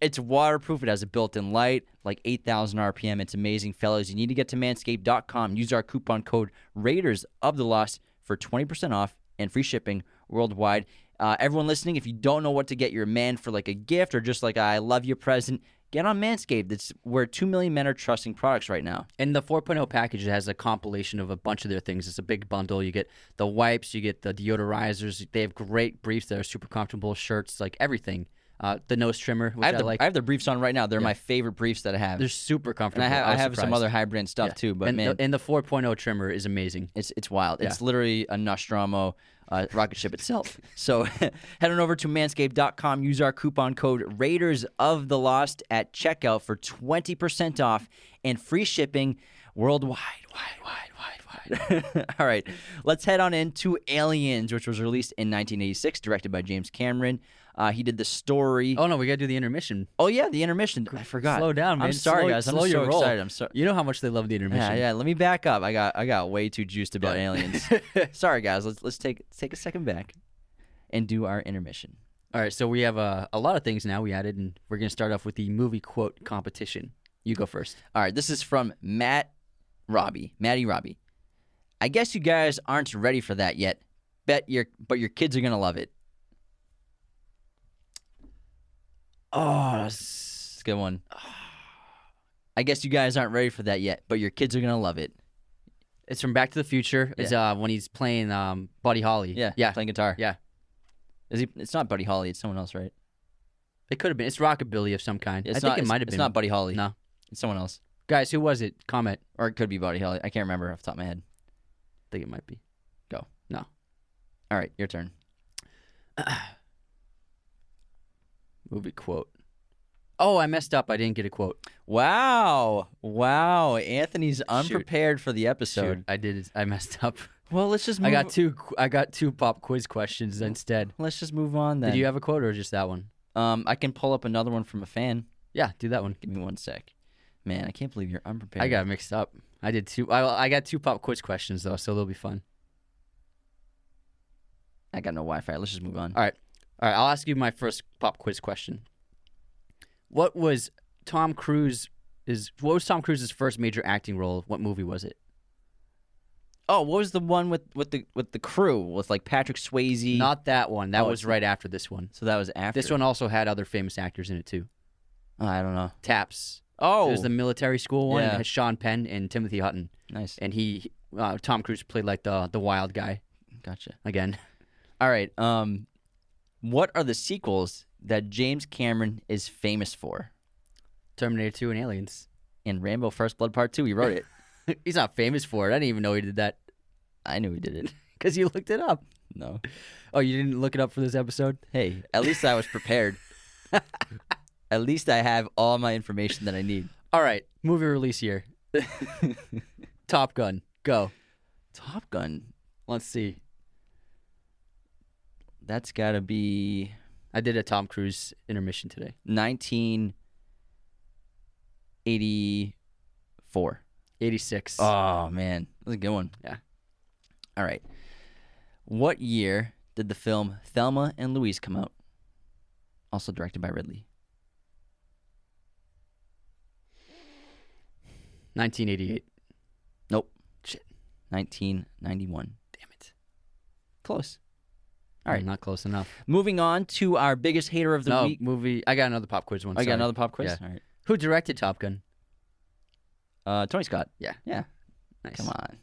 It's waterproof. It has a built-in light, like eight thousand R P M. It's amazing, fellas. You need to get to manscaped dot com. Use our coupon code Raiders of the Lost for twenty percent off and free shipping worldwide. Uh, everyone listening, if you don't know what to get your man for like a gift or just like a I love you present, get on Manscaped. That's where two million men are trusting products right now. And the four point oh package has a compilation of a bunch of their things. It's a big bundle. You get the wipes, you get the deodorizers. They have great briefs that are super comfortable, shirts, like everything. Uh, the nose trimmer, which I, have the, I like. I have the briefs on right now. They're yeah. my favorite briefs that I have. They're super comfortable. And I have, I I have some other high brand stuff yeah. too. But and, man, the, and the four point oh trimmer is amazing. It's it's wild. Yeah. It's literally a Nostromo uh, rocket ship itself. So head on over to manscaped dot com. Use our coupon code Raiders of the Lost at checkout for twenty percent off and free shipping worldwide. Wide, wide, wide, wide. All right, let's head on into Aliens, which was released in nineteen eighty-six, directed by James Cameron. Uh, he did the story. Oh, no, we got to do the intermission. Oh, yeah, the intermission. I forgot. Slow down, man. I'm sorry, slow, guys. I'm slow so your excited. Roll. I'm sorry. You know how much they love the intermission. Yeah, yeah. Let me back up. I got I got way too juiced about yeah. Aliens. Sorry, guys. Let's let's take take a second back and do our intermission. All right, so we have uh, a lot of things now we added, and we're going to start off with the movie quote competition. You go first. All right, this is from Matt Robbie. Matty Robbie. I guess you guys aren't ready for that yet, bet your but your kids are going to love it. Oh, that's a good one. I guess you guys aren't ready for that yet, but your kids are going to love it. It's from Back to the Future. Yeah. It's uh, when he's playing um, Buddy Holly. Yeah, yeah, playing guitar. Yeah. Is he? It's not Buddy Holly. It's someone else, right? It could have been. It's rockabilly of some kind. It's I not, think it might have been. It's not Buddy Holly. No. It's someone else. Guys, who was it? Comment. Or it could be Buddy Holly. I can't remember off the top of my head. I think it might be. Go. No. All right, your turn. Uh, Movie quote. Oh, I messed up. I didn't get a quote. Wow. Wow. Anthony's unprepared Shoot. for the episode. Shoot. I did. I messed up. Well, let's just move. I got two I got two pop quiz questions instead. Let's just move on then. Did you have a quote or just that one? Um, I can pull up another one from a fan. Yeah, do that one. Give me one sec. Man, I can't believe you're unprepared. I got mixed up. I did two. I, I got two pop quiz questions, though, so they'll be fun. I got no Wi-Fi. Let's just move on. All right. All right, I'll ask you my first pop quiz question. What was Tom Cruise is what was Tom Cruise's first major acting role? What movie was it? Oh, what was the one with, with the with the crew with like Patrick Swayze? Not that one. That oh, was right after this one. So that was after. This one also had other famous actors in it too. Oh, I don't know. Taps. Oh, there's the military school one. Yeah. It has Sean Penn and Timothy Hutton. Nice. And he uh, Tom Cruise played like the the wild guy. Gotcha. Again. All right. Um. What are the sequels that James Cameron is famous for? Terminator two and Aliens. And Rambo First Blood Part two. He wrote it. He's not famous for it. I didn't even know he did that. I knew he did it. Because you looked it up. No. Oh, you didn't look it up for this episode? Hey, at least I was prepared. At least I have all my information that I need. All right. Movie release year. Top Gun. Go. Top Gun. Let's see. That's got to be... I did a Tom Cruise intermission today. nineteen eighty-four. eighty-six. Oh, man. That's a good one. Yeah. All right. What year did the film Thelma and Louise come out? Also directed by Ridley. nineteen eighty-eight. Nope. Shit. nineteen ninety-one. Damn it. Close. All right. Not close enough. Moving on to our biggest hater of the no, week. movie. I got another pop quiz one. Oh, you got another pop quiz? Yeah. All right. Who directed Top Gun? Uh, Tony Scott. Yeah. Yeah. Nice. Come on. I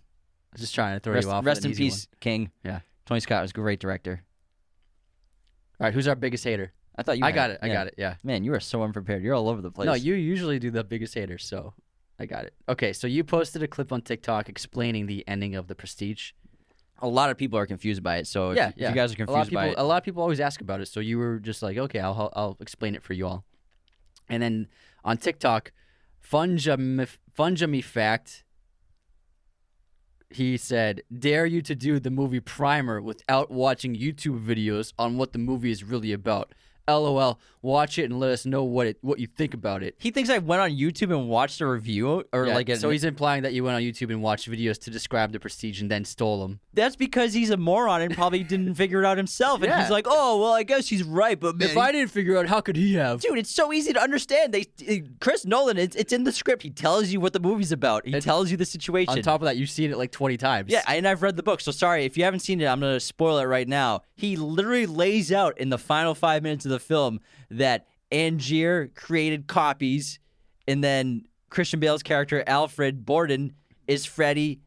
was just trying to throw rest, you off. Rest in peace, one. King. Yeah. Tony Scott was a great director. All right. Who's our biggest hater? I thought you I had, got it. I yeah. got it. Yeah. Man, you are so unprepared. You're all over the place. No, you usually do the biggest hater, so I got it. Okay. So you posted a clip on TikTok explaining the ending of The Prestige. A lot of people are confused by it, so if, yeah, yeah. if you guys are confused a lot of people, by it. A lot of people always ask about it, so you were just like, okay, I'll I'll explain it for you all. And then on TikTok, Funjami Fact, he said, dare you to do the movie Primer without watching YouTube videos on what the movie is really about. L O L, watch it and let us know what it what you think about it. He thinks I went on YouTube and watched a review, or yeah, like a, so he's implying that you went on YouTube and watched videos to describe The Prestige and then stole them. That's because he's a moron and probably didn't figure it out himself. And yeah. he's like, oh well, I guess he's right, but man, if I didn't figure out, how could he have? Dude, it's so easy to understand. They Chris Nolan, it's it's in the script. He tells you what the movie's about. He it's, tells you the situation. On top of that, you've seen it like twenty times. Yeah, and I've read the book. So sorry if you haven't seen it, I'm gonna spoil it right now. He literally lays out in the final five minutes of the film that Angier created copies, and then Christian Bale's character Alfred Borden is Freddy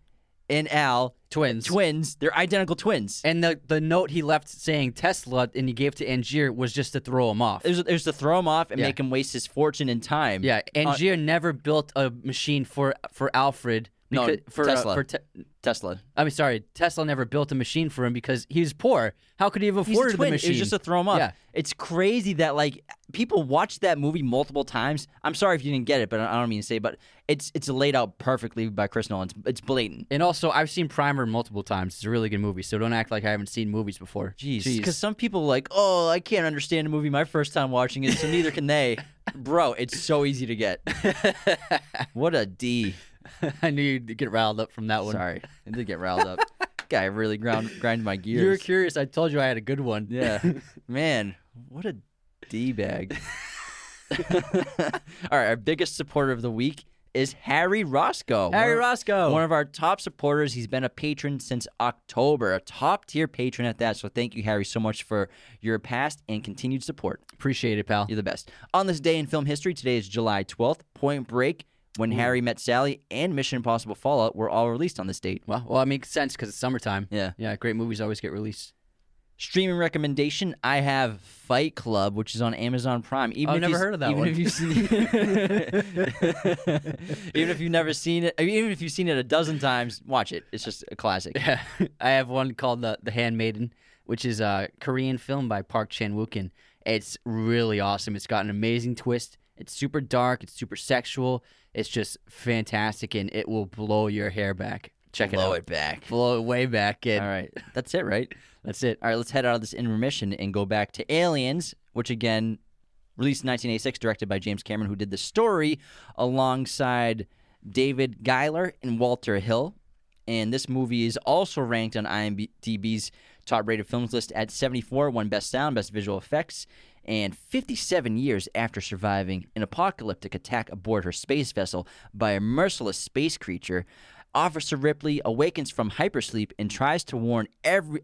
and Al twins. Twins. They're identical twins. And the the note he left saying Tesla and he gave to Angier was just to throw him off. It was, it was to throw him off and yeah. make him waste his fortune and time. Yeah, Angier uh, never built a machine for for Alfred. Because, no, for Tesla. Uh, for te Tesla. I mean, sorry, Tesla never built a machine for him because he was poor. How could he have afforded the machine? It was just to throw him up. Yeah. It's crazy that like people watch that movie multiple times. I'm sorry if you didn't get it, but I don't mean to say. But it's it's laid out perfectly by Chris Nolan. It's, it's blatant. And also, I've seen Primer multiple times. It's a really good movie. So don't act like I haven't seen movies before. Jeez, because some people are like, oh, I can't understand a movie my first time watching it, so neither can they. Bro, it's so easy to get. What a D. I knew you'd get riled up from that one. Sorry, I did get riled up. Guy really ground grinded my gears. You were curious. I told you I had a good one. Yeah, man, what a d bag. All right, our biggest supporter of the week is Harry Roscoe. Harry one, Roscoe, one of our top supporters. He's been a patron since October, a top tier patron at that. So thank you, Harry, so much for your past and continued support. Appreciate it, pal. You're the best. On this day in film history, today is July twelfth. Point Break, When Ooh. Harry Met Sally, and Mission Impossible Fallout were all released on this date. Well, well, it makes sense because it's summertime. Yeah. Yeah, great movies always get released. Streaming recommendation, I have Fight Club, which is on Amazon Prime. Even I've never heard of that even one. If you've seen it, even if you've never seen it, even if you've seen it a dozen times, watch it. It's just a classic. Yeah. I have one called The, the Handmaiden, which is a Korean film by Park Chan-wook. It's really awesome. It's got an amazing twist. It's super dark. It's super sexual. It's just fantastic, and it will blow your hair back. Check blow it out. Blow it back. Blow it way back. Kid. All right. That's it, right? That's it. All right, let's head out of this intermission and go back to Aliens, which, again, released in nineteen eighty-six, directed by James Cameron, who did the story alongside David Giler and Walter Hill. And this movie is also ranked on IMDb's top-rated films list at seventy-four, won Best Sound, Best Visual Effects. And fifty-seven years after surviving an apocalyptic attack aboard her space vessel by a merciless space creature, Officer Ripley awakens from hypersleep and tries to warn every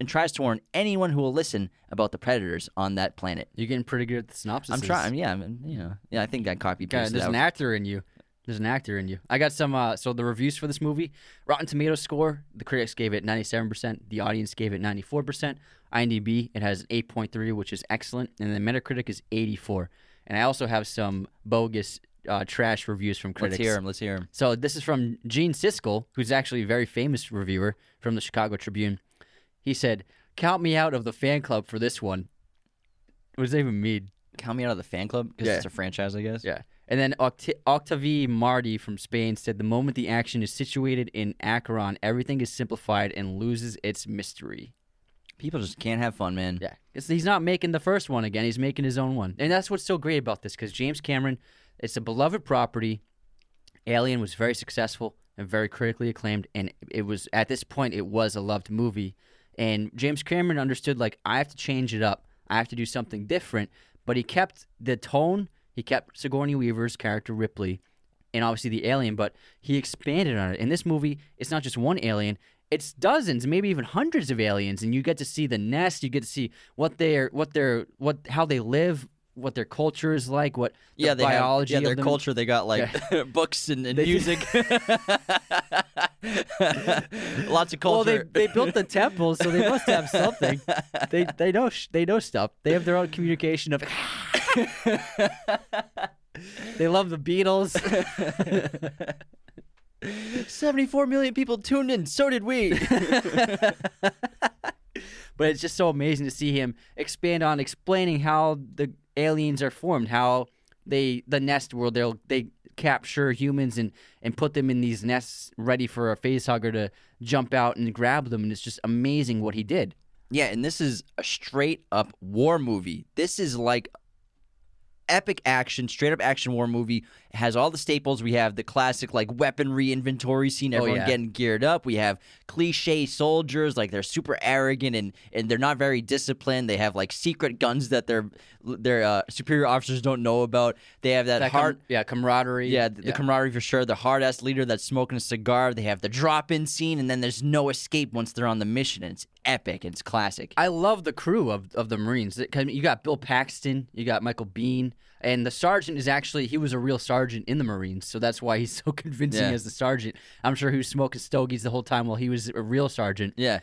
and tries to warn anyone who will listen about the predators on that planet. You're getting pretty good at the synopsis. I'm trying. Yeah, I mean, you know, yeah. I think I copied. God, there's that an actor in you. There's an actor in you. I got some. Uh, so the reviews for this movie: Rotten Tomatoes score, the critics gave it ninety-seven percent, the audience gave it ninety-four percent. IMDb, it has an eight point three, which is excellent, and the Metacritic is eighty-four. And I also have some bogus, uh, trash reviews from critics. Let's hear them. Let's hear them. So this is from Gene Siskel, who's actually a very famous reviewer from the Chicago Tribune. He said, "Count me out of the fan club for this one." What does that even mean? Count me out of the fan club because yeah. it's a franchise, I guess. Yeah. And then Oct Octavie Marty from Spain said, the moment the action is situated in Acheron, everything is simplified and loses its mystery. People just can't have fun, man. Yeah. It's, he's not making the first one again. He's making his own one. And that's what's so great about this, because James Cameron, it's a beloved property. Alien was very successful and very critically acclaimed. And it was, at this point, it was a loved movie. And James Cameron understood, like, I have to change it up. I have to do something different. But he kept the tone. He kept Sigourney Weaver's character Ripley and obviously the alien, but he expanded on it. In this movie, it's not just one alien. it's dozens, maybe even hundreds of aliens, and you get to see the nest. You get to see what they're, what they're, what how they live, what their culture is like, what the yeah, they biology have, yeah, of their culture. They got like yeah. books and, and music, lots of culture. Well, they, they built the temples, so they must have something. They they know they know stuff. They have their own communication of. They love the Beatles. Seventy-four million people tuned in. So did we. But it's just so amazing to see him expand on explaining how the aliens are formed, how they the nest world they'll they capture humans and and put them in these nests ready for a facehugger to jump out and grab them, and it's just amazing what he did. Yeah, and this is a straight up war movie. This is like epic action, straight up action war movie. It has all the staples. We have the classic like weaponry inventory scene, everyone oh, yeah. getting geared up. We have cliche soldiers, like they're super arrogant and and they're not very disciplined. They have like secret guns that their their uh, superior officers don't know about. They have that, that hard com- yeah camaraderie. Yeah, the, yeah, the camaraderie for sure. The hard ass leader that's smoking a cigar. They have the drop in scene, and then there's no escape once they're on the mission. And it's epic. It's classic. I love the crew of of the Marines. You got Bill Paxton. You got Michael Biehn. And the sergeant is actually, he was a real sergeant in the Marines, so that's why he's so convincing yeah. as the sergeant. I'm sure he was smoking stogies the whole time while he was a real sergeant. Yeah.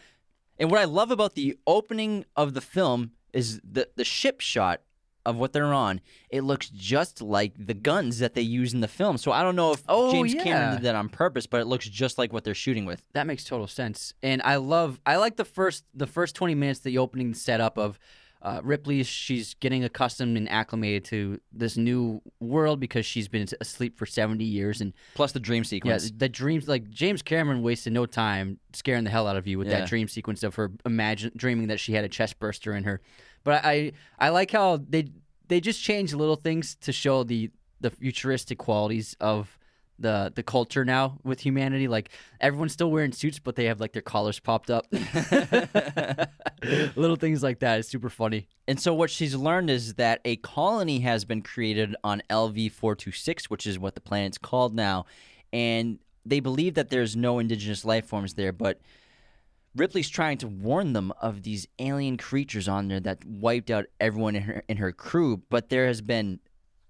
And what I love about the opening of the film is the, the ship shot of what they're on. It looks just like the guns that they use in the film. So I don't know if oh, James yeah. Cameron did that on purpose, but it looks just like what they're shooting with. That makes total sense. And I love, I like the first, the first twenty minutes, the opening setup of, Uh, Ripley, she's getting accustomed and acclimated to this new world because she's been asleep for seventy years. And plus the dream sequence. Yeah, the dreams, like James Cameron wasted no time scaring the hell out of you with yeah. that dream sequence of her imagine, dreaming that she had a chest burster in her. But I, I, I like how they they just change little things to show the, the futuristic qualities of the the culture now with humanity. Like everyone's still wearing suits, but they have like their collars popped up. Little things like that is super funny. And so what she's learned is that a colony has been created on L V four twenty-six, which is what the planet's called now, and they believe that there's no indigenous life forms there, but Ripley's trying to warn them of these alien creatures on there that wiped out everyone in her in her crew. But there has been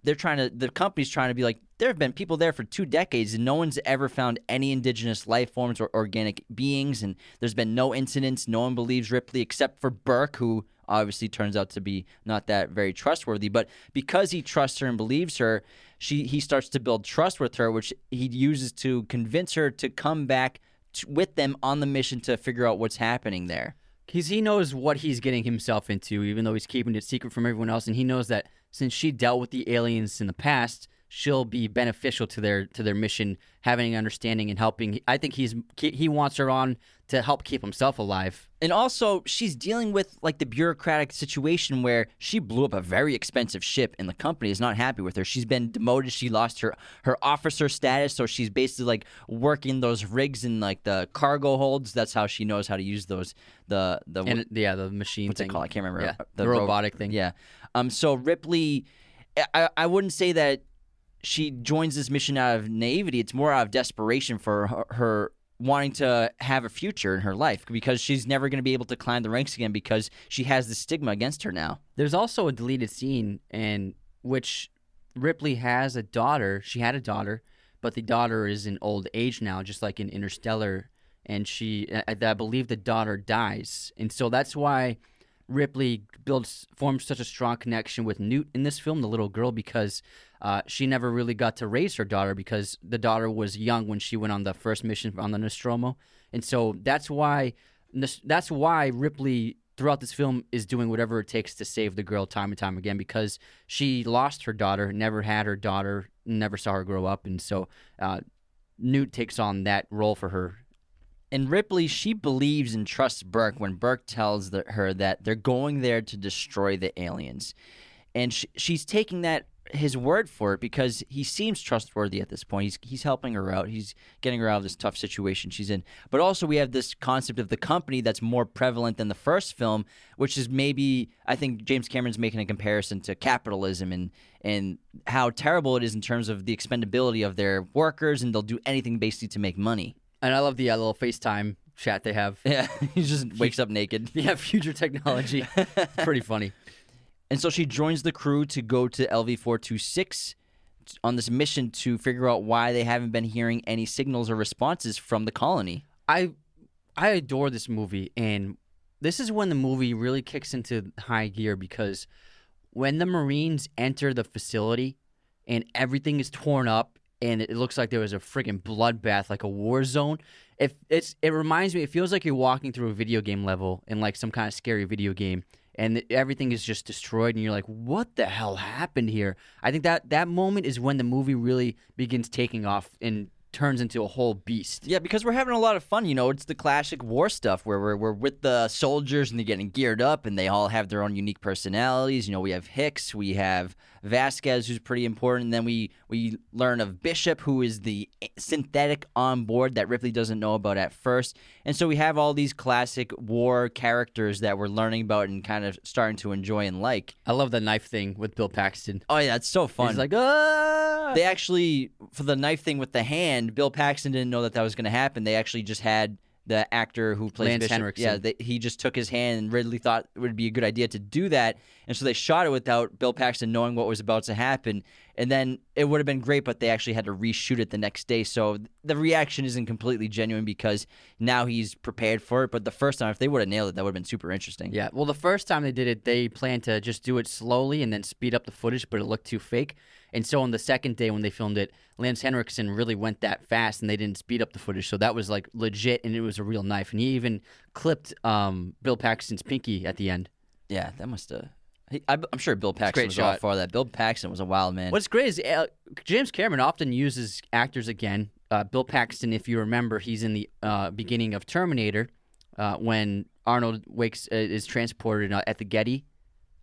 They're trying to, the company's trying to be like, there have been people there for two decades and no one's ever found any indigenous life forms or organic beings, and there's been no incidents. No one believes Ripley except for Burke, who obviously turns out to be not that very trustworthy. But because he trusts her and believes her, she he starts to build trust with her, which he uses to convince her to come back to, with them on the mission to figure out what's happening there. Because he knows what he's getting himself into, even though he's keeping it secret from everyone else, and he knows that since she dealt with the aliens in the past, she'll be beneficial to their to their mission, having an understanding and helping. I think he's he wants her on to help keep himself alive. And also, she's dealing with like the bureaucratic situation where she blew up a very expensive ship, and the company is not happy with her. She's been demoted. She lost her, her officer status, so she's basically like working those rigs in like the cargo holds. That's how she knows how to use those the the and, yeah the machine. What's thing. it called? I can't remember. Yeah, the, the robotic ro- thing. Yeah. Um. So Ripley, I I wouldn't say that she joins this mission out of naivety. It's more out of desperation for her, her wanting to have a future in her life, because she's never going to be able to climb the ranks again because she has the stigma against her now. There's also a deleted scene in which Ripley has a daughter. She had a daughter, but the daughter is in old age now, just like in Interstellar. And she, I, I believe the daughter dies. And so that's why Ripley builds forms such a strong connection with Newt in this film, the little girl, because uh, she never really got to raise her daughter because the daughter was young when she went on the first mission on the Nostromo. And so that's why that's why Ripley throughout this film is doing whatever it takes to save the girl time and time again, because she lost her daughter, never had her daughter, never saw her grow up. And so uh, Newt takes on that role for her. And Ripley, she believes and trusts Burke when Burke tells the, her that they're going there to destroy the aliens. And she, she's taking that his word for it because he seems trustworthy at this point. He's he's helping her out. He's getting her out of this tough situation she's in. But also we have this concept of the company that's more prevalent than the first film, which is maybe, I think James Cameron's making a comparison to capitalism and and how terrible it is in terms of the expendability of their workers, and they'll do anything basically to make money. And I love the uh, little FaceTime chat they have. Yeah, he just wakes up naked. Yeah, future technology. Pretty funny. And so she joins the crew to go to L V four twenty-six on this mission to figure out why they haven't been hearing any signals or responses from the colony. I I adore this movie, and this is when the movie really kicks into high gear, because when the Marines enter the facility and everything is torn up and it looks like there was a freaking bloodbath, like a war zone. If it's, it reminds me, it feels like you're walking through a video game level in like some kind of scary video game, and everything is just destroyed, and you're like, what the hell happened here? I think that, that moment is when the movie really begins taking off and turns into a whole beast. Yeah, because we're having a lot of fun, you know. It's the classic war stuff where we're, we're with the soldiers, and they're getting geared up, and they all have their own unique personalities. You know, we have Hicks, we have Vasquez, who's pretty important, and then we, we learn of Bishop, who is the synthetic on board that Ripley doesn't know about at first. And so we have all these classic war characters that we're learning about and kind of starting to enjoy and like. I love the knife thing with Bill Paxton. Oh yeah, it's so fun. He's like, ah! They actually, for the knife thing with the hand, Bill Paxton didn't know that that was going to happen. They actually just had the actor who plays Lance Henriksen. Yeah, they, he just took his hand, and Ridley thought it would be a good idea to do that. And so they shot it without Bill Paxton knowing what was about to happen. And then it would have been great, but they actually had to reshoot it the next day. So the reaction isn't completely genuine because now he's prepared for it. But the first time, if they would have nailed it, that would have been super interesting. Yeah, well, the first time they did it, they planned to just do it slowly and then speed up the footage, but it looked too fake. And so on the second day when they filmed it, Lance Henriksen really went that fast, and they didn't speed up the footage. So that was like legit, and it was a real knife. And he even clipped um, Bill Paxton's pinky at the end. Yeah, that must have... I'm sure Bill Paxton was all for that. Bill Paxton was a wild man. What's great is uh, James Cameron often uses actors again. Uh, Bill Paxton, if you remember, he's in the uh, beginning of Terminator uh, when Arnold wakes uh, is transported at the Getty.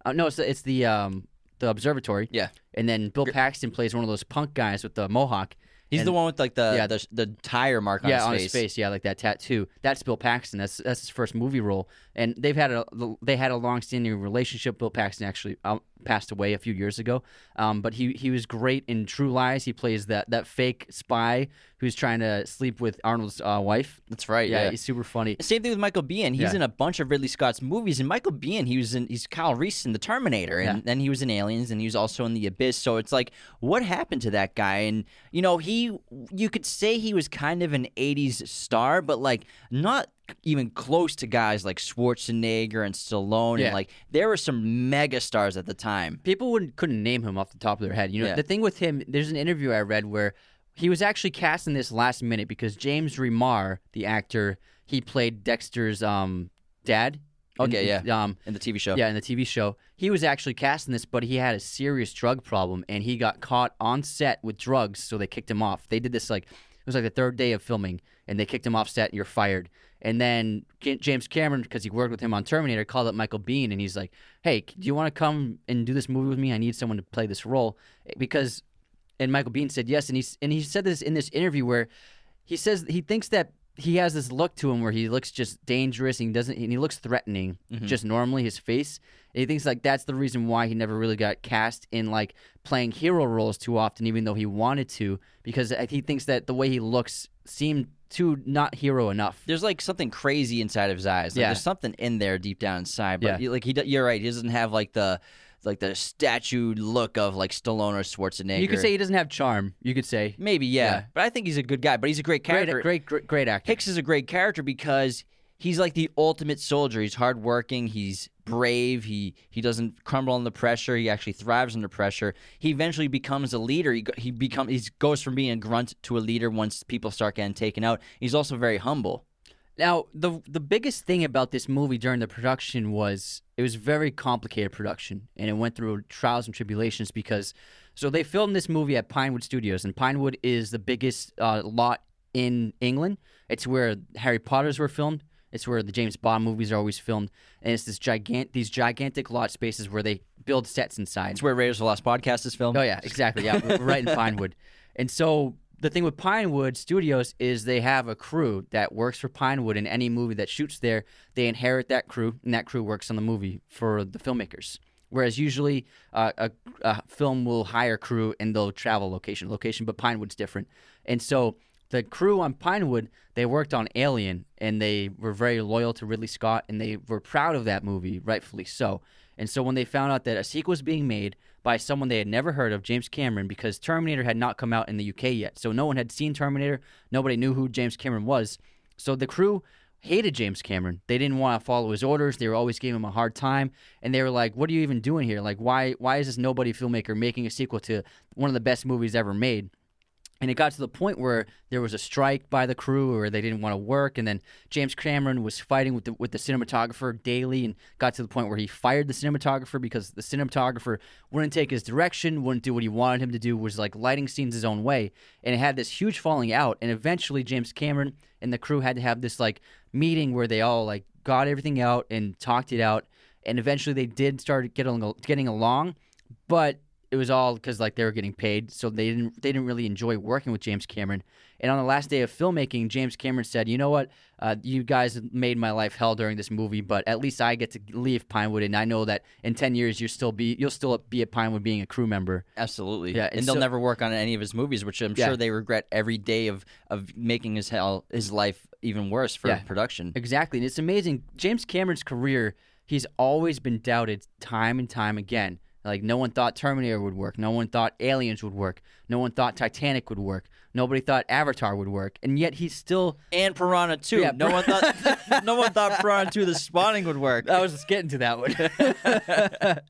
Uh, no, it's the... It's the um, The observatory. Yeah. And then Bill Paxton plays one of those punk guys with the mohawk. He's and, the one with like the, yeah, the the tire mark on yeah, his face. Yeah, on his face. Yeah, like that tattoo. That's Bill Paxton. That's that's his first movie role. And they've had a they had a long-standing relationship. Bill Paxton actually passed away a few years ago. Um, but he he was great in True Lies. He plays that that fake spy who's trying to sleep with Arnold's uh, wife. That's right. Yeah, yeah, he's super funny. Same thing with Michael Biehn. He's yeah. in a bunch of Ridley Scott's movies. And Michael Biehn, he was in he's Kyle Reese in The Terminator, and yeah. then he was in Aliens, and he was also in The Abyss. So it's like, what happened to that guy? And you know, he. He, you could say he was kind of an eighties star, but like not even close to guys like Schwarzenegger and Stallone. Yeah. And like there were some mega stars at the time. People wouldn't couldn't name him off the top of their head. You know, yeah. the thing with him, there's an interview I read where he was actually cast in this last minute because James Remar, the actor, he played Dexter's um, dad. Okay, in, yeah, um, in the T V show. Yeah, in the T V show. He was actually cast in this, but he had a serious drug problem, and he got caught on set with drugs, so they kicked him off. They did this, like, it was like the third day of filming, and they kicked him off set, and you're fired. And then James Cameron, because he worked with him on Terminator, called up Michael Biehn, and he's like, hey, do you want to come and do this movie with me? I need someone to play this role. Because, and Michael Biehn said yes, and he, and he said this in this interview where he says he thinks that he has this look to him where he looks just dangerous, and he doesn't, and he looks threatening, mm-hmm. just normally his face. And he thinks like that's the reason why he never really got cast in like playing hero roles too often, even though he wanted to, because he thinks that the way he looks seemed too not hero enough. There's like something crazy inside of his eyes. Like, yeah, there's something in there deep down inside. But yeah. like he, you're right, he doesn't have like the. Like the statued look of like Stallone or Schwarzenegger. You could say he doesn't have charm. You could say maybe, yeah. yeah. But I think he's a good guy. But he's a great character. Great, great, great, great actor. Hicks is a great character because he's like the ultimate soldier. He's hardworking. He's brave. He he doesn't crumble under pressure. He actually thrives under pressure. He eventually becomes a leader. He he become he goes from being a grunt to a leader once people start getting taken out. He's also very humble. Now, the the biggest thing about this movie during the production was it was very complicated production, and it went through trials and tribulations because so they filmed this movie at Pinewood Studios, and Pinewood is the biggest uh, lot in England. It's where Harry Potter's were filmed. It's where the James Bond movies are always filmed, and it's this gigant these gigantic lot spaces where they build sets inside. It's where Raiders of the Lost Podcast is filmed. Oh yeah, exactly. Yeah, we're right in Pinewood. And so the thing with Pinewood Studios is they have a crew that works for Pinewood, and any movie that shoots there, they inherit that crew, and that crew works on the movie for the filmmakers. Whereas usually uh, a, a film will hire crew, and they'll travel location to location, but Pinewood's different. And so The crew on Pinewood, they worked on Alien, and they were very loyal to Ridley Scott, and they were proud of that movie, rightfully so. And so when they found out that a sequel was being made by someone they had never heard of, James Cameron, because Terminator had not come out in the U K yet. So no one had seen Terminator. Nobody knew who James Cameron was. So the crew hated James Cameron. They didn't want to follow his orders. They were always giving him a hard time. And they were like, what are you even doing here? Like, why, why is this nobody filmmaker making a sequel to one of the best movies ever made? And it got to the point where there was a strike by the crew, or they didn't want to work, and then James Cameron was fighting with the, with the cinematographer daily, and got to the point where he fired the cinematographer because the cinematographer wouldn't take his direction, wouldn't do what he wanted him to do, was like lighting scenes his own way, and it had this huge falling out, and eventually James Cameron and the crew had to have this like meeting where they all like got everything out and talked it out, and eventually they did start getting, getting along, but it was all because like they were getting paid, so they didn't they didn't really enjoy working with James Cameron. And on the last day of filmmaking, James Cameron said, "You know what? Uh, you guys made my life hell during this movie, but at least I get to leave Pinewood, and I know that in ten years you'll still be you'll still be at Pinewood being a crew member." Absolutely, yeah. And, and so, they'll never work on any of his movies, which I'm yeah. sure they regret every day of of making his hell his life even worse for yeah, production. Exactly, and it's amazing. James Cameron's career, he's always been doubted time and time again. Like, no one thought Terminator would work. No one thought Aliens would work. No one thought Titanic would work. Nobody thought Avatar would work. And yet he's still... And Piranha two. Yeah, no, one thought, no one thought Piranha two, The Spawning, would work. I was just getting to that one.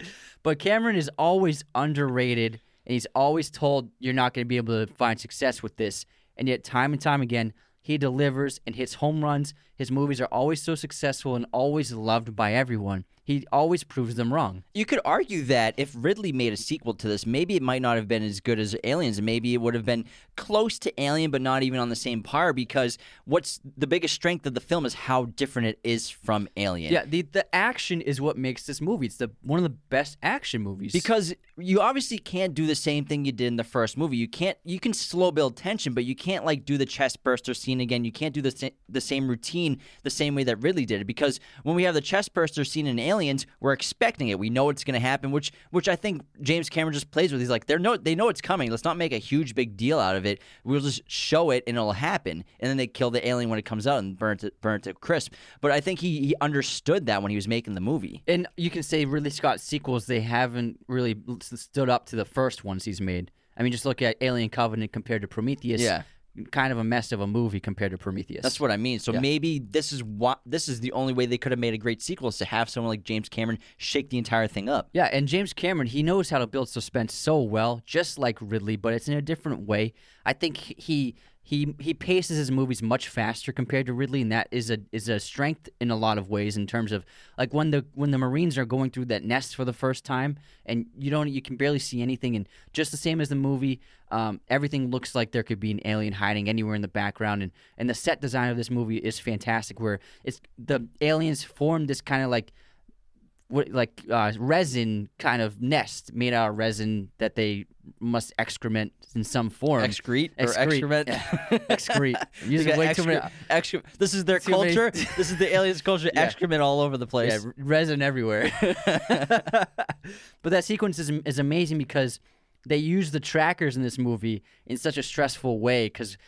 But Cameron is always underrated, and he's always told you're not going to be able to find success with this. And yet, time and time again, he delivers and hits home runs. His movies are always so successful and always loved by everyone. He always proves them wrong. You could argue that if Ridley made a sequel to this, maybe it might not have been as good as Aliens. Maybe it would have been close to Alien, but not even on the same par, because what's the biggest strength of the film is how different it is from Alien. Yeah, the, the action is what makes this movie. It's the one of the best action movies. Because you obviously can't do the same thing you did in the first movie. You can't. You can slow build tension, but you can't like do the chest burster scene again. You can't do the, sa- the same routine the same way that Ridley did it, because when we have the chest burster scene in Aliens, we're expecting it. We know it's going to happen, which which I think James Cameron just plays with. He's like, they're no, they know it's coming. Let's not make a huge big deal out of it. We'll just show it and it'll happen. And then they kill the alien when it comes out and burn it, burn it to crisp. But I think he, he understood that when he was making the movie. And you can say Ridley Scott's sequels, they haven't really stood up to the first ones he's made. I mean, just look at Alien Covenant compared to Prometheus. Yeah. Kind of a mess of a movie compared to Prometheus. That's what I mean. So yeah. maybe this is what this is the only way they could have made a great sequel, is to have someone like James Cameron shake the entire thing up. Yeah, and James Cameron, he knows how to build suspense so well, just like Ridley, but it's in a different way. I think he he he paces his movies much faster compared to Ridley, and that is a is a strength in a lot of ways, in terms of like when the when the Marines are going through that nest for the first time, and you don't you can barely see anything, and just the same as the movie. Um, everything looks like there could be an alien hiding anywhere in the background, and, and the set design of this movie is fantastic, where it's the aliens form this kind of like what like uh, resin kind of nest made out of resin that they must excrement in some form. Excrete, excrete. or excrement? Excrete. Using way excre- too many. Excre- this is their culture. Many... This is the aliens' culture. Yeah. Excrement all over the place. Yeah, resin everywhere. But that sequence is is amazing, because they use the trackers in this movie in such a stressful way, because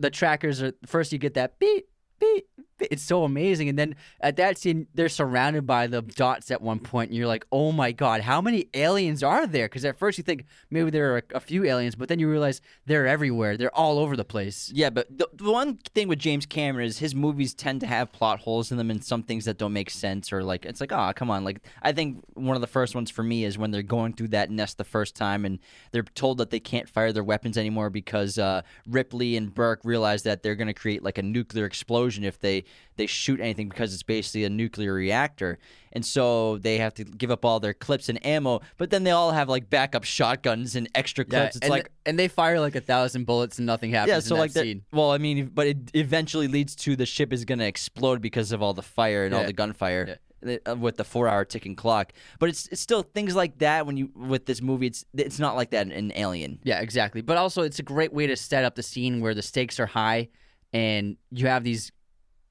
the trackers are first you get that beep, beep, beep. It's so amazing. And then at that scene, they're surrounded by the dots at one point, and you're like, oh my God, how many aliens are there? Because at first you think maybe there are a, a few aliens, but then you realize they're everywhere. They're all over the place. Yeah, but the, the one thing with James Cameron is his movies tend to have plot holes in them, and some things that don't make sense, or like, it's like, oh, come on. Like, I think one of the first ones for me is when they're going through that nest the first time, and they're told that they can't fire their weapons anymore because uh, Ripley and Burke realize that they're going to create like a nuclear explosion if they they shoot anything, because it's basically a nuclear reactor. And so they have to give up all their clips and ammo, but then they all have like backup shotguns and extra clips. Yeah, it's and like, th- and they fire like a thousand bullets and nothing happens. Yeah, so in like that scene. Well, I mean, but it eventually leads to the ship is going to explode because of all the fire and yeah. all the gunfire. Yeah. With the four-hour ticking clock, but it's, it's still things like that. When you with this movie, it's it's not like that in, in Alien. Yeah, exactly. But also, it's a great way to set up the scene where the stakes are high, and you have these,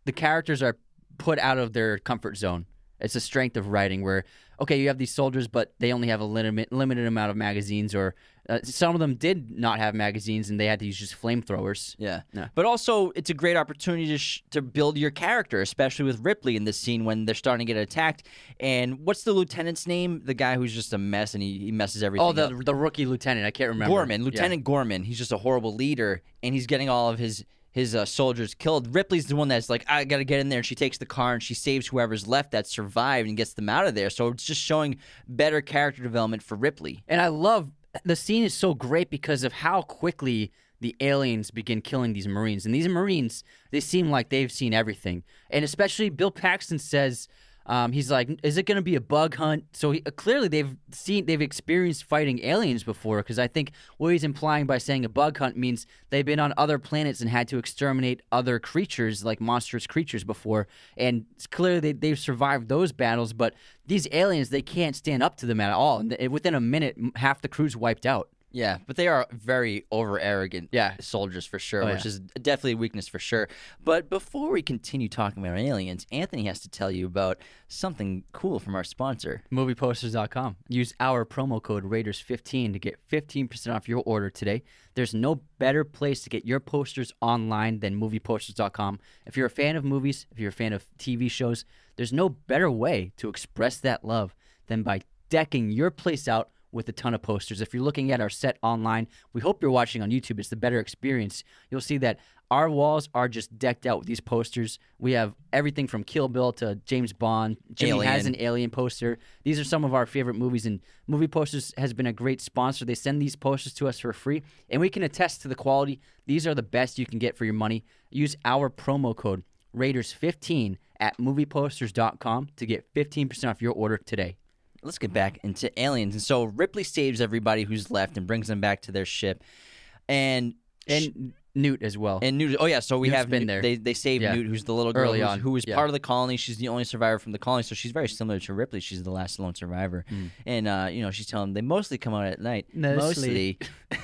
the characters are put out of their comfort zone. It's a strength of writing where okay, you have these soldiers, but they only have a limit, limited amount of magazines, or uh, some of them did not have magazines and they had to use just flamethrowers. Yeah. No. But also, it's a great opportunity to, sh- to build your character, especially with Ripley in this scene when they're starting to get attacked. And what's the lieutenant's name? The guy who's just a mess and he, he messes everything up. Oh, the, the rookie lieutenant. I can't remember. Gorman. Lieutenant yeah. Gorman. He's just a horrible leader, and he's getting all of his... His uh, soldiers killed. Ripley's the one that's like, I gotta get in there. And she takes the car and she saves whoever's left that survived and gets them out of there. So it's just showing better character development for Ripley. And I love the scene is so great because of how quickly the aliens begin killing these Marines. And these Marines, they seem like they've seen everything. And especially Bill Paxton says, um, he's like, is it gonna be a bug hunt? So he, uh, clearly they've seen, they've experienced fighting aliens before, because I think what he's implying by saying a bug hunt means they've been on other planets and had to exterminate other creatures, like monstrous creatures before, and clearly they, they've survived those battles, but these aliens, they can't stand up to them at all, and within a minute, half the crew's wiped out. Yeah, but they are very over-arrogant yeah. soldiers for sure, oh, which yeah. is definitely a weakness for sure. But before we continue talking about aliens, Anthony has to tell you about something cool from our sponsor. Movie Posters dot com. Use our promo code Raiders fifteen to get fifteen percent off your order today. There's no better place to get your posters online than Movie Posters dot com. If you're a fan of movies, if you're a fan of T V shows, there's no better way to express that love than by decking your place out with a ton of posters. If you're looking at our set online, we hope you're watching on YouTube. It's the better experience. You'll see that our walls are just decked out with these posters. We have everything from Kill Bill to James Bond. Jimmy has an Alien poster. These are some of our favorite movies, and Movie Posters has been a great sponsor. They send these posters to us for free, and we can attest to the quality. These are the best you can get for your money. Use our promo code Raiders fifteen at Movie Posters dot com to get fifteen percent off your order today. Let's get back into aliens. And so Ripley saves everybody who's left and brings them back to their ship. And and sh- Newt as well. And Newt. Oh, yeah. So we Newt's have been Newt, there. They, they saved yeah. Newt, who's the little girl Early on. who was yeah. part of the colony. She's the only survivor from the colony. So she's very similar to Ripley. She's the last lone survivor. Mm. And, uh, you know, she's telling them they mostly come out at night. Mostly.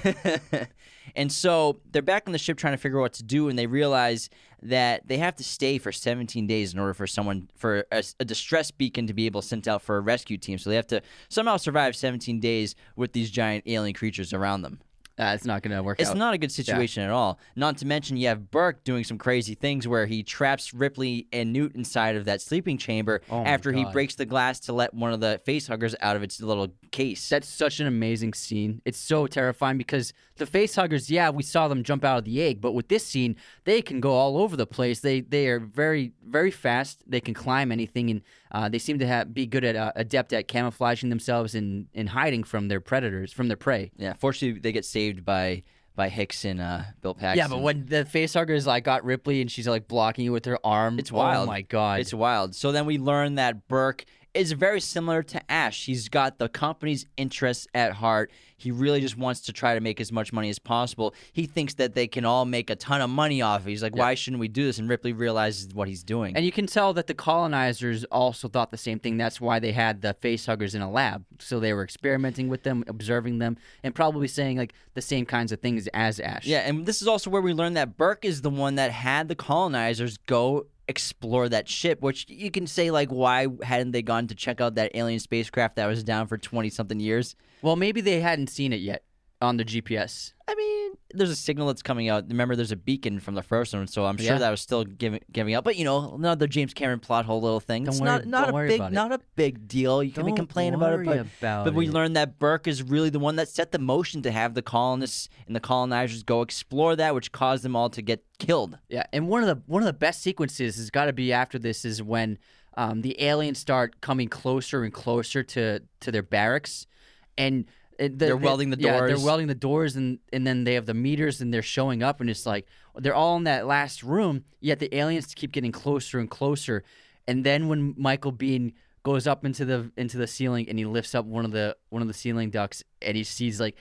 mostly. And so they're back on the ship trying to figure out what to do. And they realize that they have to stay for seventeen days in order for someone, for a, a distress beacon to be able to send out for a rescue team. So they have to somehow survive seventeen days with these giant alien creatures around them. Uh, it's not going to work out. It's not a good situation yeah. at all. Not to mention you have Burke doing some crazy things where he traps Ripley and Newt inside of that sleeping chamber oh after he breaks the glass to let one of the facehuggers out of its little case. That's such an amazing scene. It's so terrifying because the facehuggers, yeah, we saw them jump out of the egg, but with this scene, they can go all over the place. They they are very, very fast. They can climb anything, and uh, they seem to have, be good at uh, adept at camouflaging themselves and, and hiding from their predators, from their prey. Yeah, fortunately, they get saved by by Hicks and uh, Bill Paxton. Yeah, but when the facehugger is like got Ripley and she's like blocking you with her arm, it's wild. Oh my god, it's wild. So then we learn that Burke is very similar to Ash. He's got the company's interests at heart. He really just wants to try to make as much money as possible. He thinks that they can all make a ton of money off it. He's like, yeah. why shouldn't we do this? And Ripley realizes what he's doing. And you can tell that the colonizers also thought the same thing. That's why they had the facehuggers in a lab. So they were experimenting with them, observing them, and probably saying like the same kinds of things as Ash. Yeah, and this is also where we learn that Burke is the one that had the colonizers go explore that ship, which you can say, like, why hadn't they gone to check out that alien spacecraft that was down for twenty-something years? Well, maybe they hadn't seen it yet on the G P S. I mean, there's a signal that's coming out. Remember, there's a beacon from the first one, so I'm sure yeah. that was still giving giving out. But, you know, another James Cameron plot hole little thing. Don't it's worry, not, not don't a worry big, about it. Not a big deal. You can't complain about it. But, about but we it. learned that Burke is really the one that set the motion to have the colonists and the colonizers go explore that, which caused them all to get killed. Yeah, and one of the one of the best sequences has got to be after this is when um, the aliens start coming closer and closer to, to their barracks, and The, they're welding the doors. Yeah, they're welding the doors, and, and then they have the meters, and they're showing up, and it's like they're all in that last room, yet the aliens keep getting closer and closer. And then when Michael Biehn goes up into the into the ceiling, and he lifts up one of the one of the ceiling ducts, and he sees like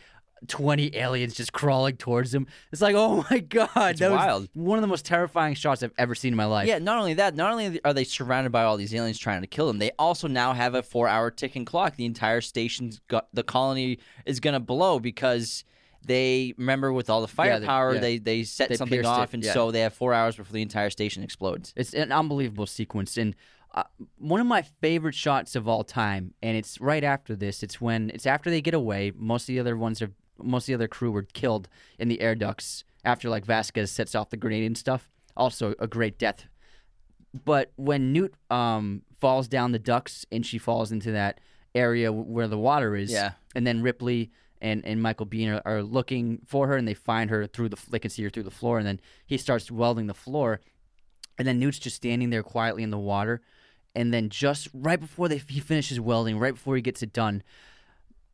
twenty aliens just crawling towards him. It's like, oh my god, it's that wild. Was one of the most terrifying shots I've ever seen in my life. Yeah, not only that, not only are they surrounded by all these aliens trying to kill them, they also now have a four-hour ticking clock. The entire station's got, the colony is gonna blow because they remember with all the firepower, yeah, they, yeah. they they set they something off, it, and yeah. so they have four hours before the entire station explodes. It's an unbelievable sequence, and Uh, one of my favorite shots of all time, and it's right after this. It's when it's after they get away. Most of the other ones are most of the other crew were killed in the air ducts after like Vasquez sets off the grenade and stuff. Also a great death. But when Newt um, falls down the ducts and she falls into that area where the water is, yeah. and then Ripley and, and Michael Biehn are, are looking for her, and they find her through the they can see her through the floor, and then he starts welding the floor, and then Newt's just standing there quietly in the water, and then just right before they, he finishes welding, right before he gets it done,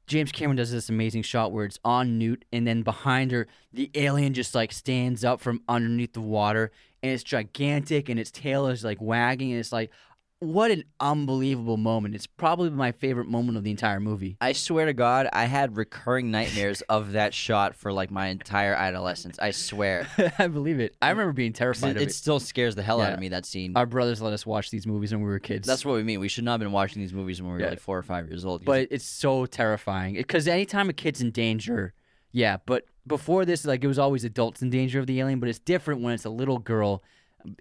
James Cameron does this amazing shot where it's on Newt, and then behind her, the alien just like stands up from underneath the water, and it's gigantic, and its tail is like wagging, and it's like, what an unbelievable moment. It's probably my favorite moment of the entire movie. I swear to God, I had recurring nightmares of that shot for like my entire adolescence. I swear. I believe it. I remember being terrified it, of it. It still scares the hell yeah. out of me, that scene. Our brothers let us watch these movies when we were kids. That's what we mean. We should not have been watching these movies when we were yeah. like four or five years old. But it's so terrifying. Because anytime a kid's in danger, yeah, but before this, like it was always adults in danger of the alien, but it's different when it's a little girl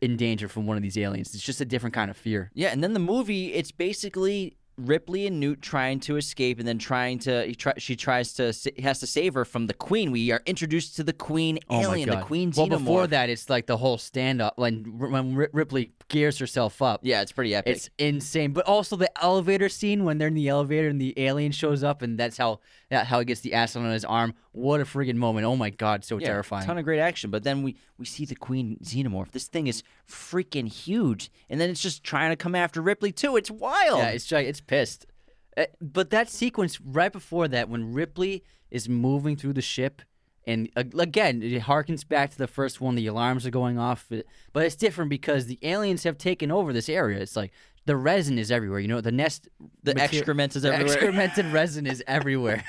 in danger from one of these aliens. It's just a different kind of fear. Yeah, and then the movie, it's basically Ripley and Newt trying to escape, and then trying to he try, she tries to has to save her from the Queen. We are introduced to the Queen oh alien, the Queen Xenomorph. Well, before that, it's like the whole stand up when when Ripley gears herself up. Yeah, it's pretty epic. It's insane. But also the elevator scene when they're in the elevator and the alien shows up, and that's how that how he gets the acid on his arm. What a friggin' moment! Oh my God, so yeah, terrifying. A ton of great action, but then we we see the Queen Xenomorph. This thing is freaking huge, and then it's just trying to come after Ripley too. It's wild. Yeah, it's it's. Pissed. But that sequence right before that, when Ripley is moving through the ship, and again, it harkens back to the first one, the alarms are going off, but it's different because the aliens have taken over this area. It's like the resin is everywhere, you know, the nest... The material, excrement is everywhere. The excremented resin is everywhere.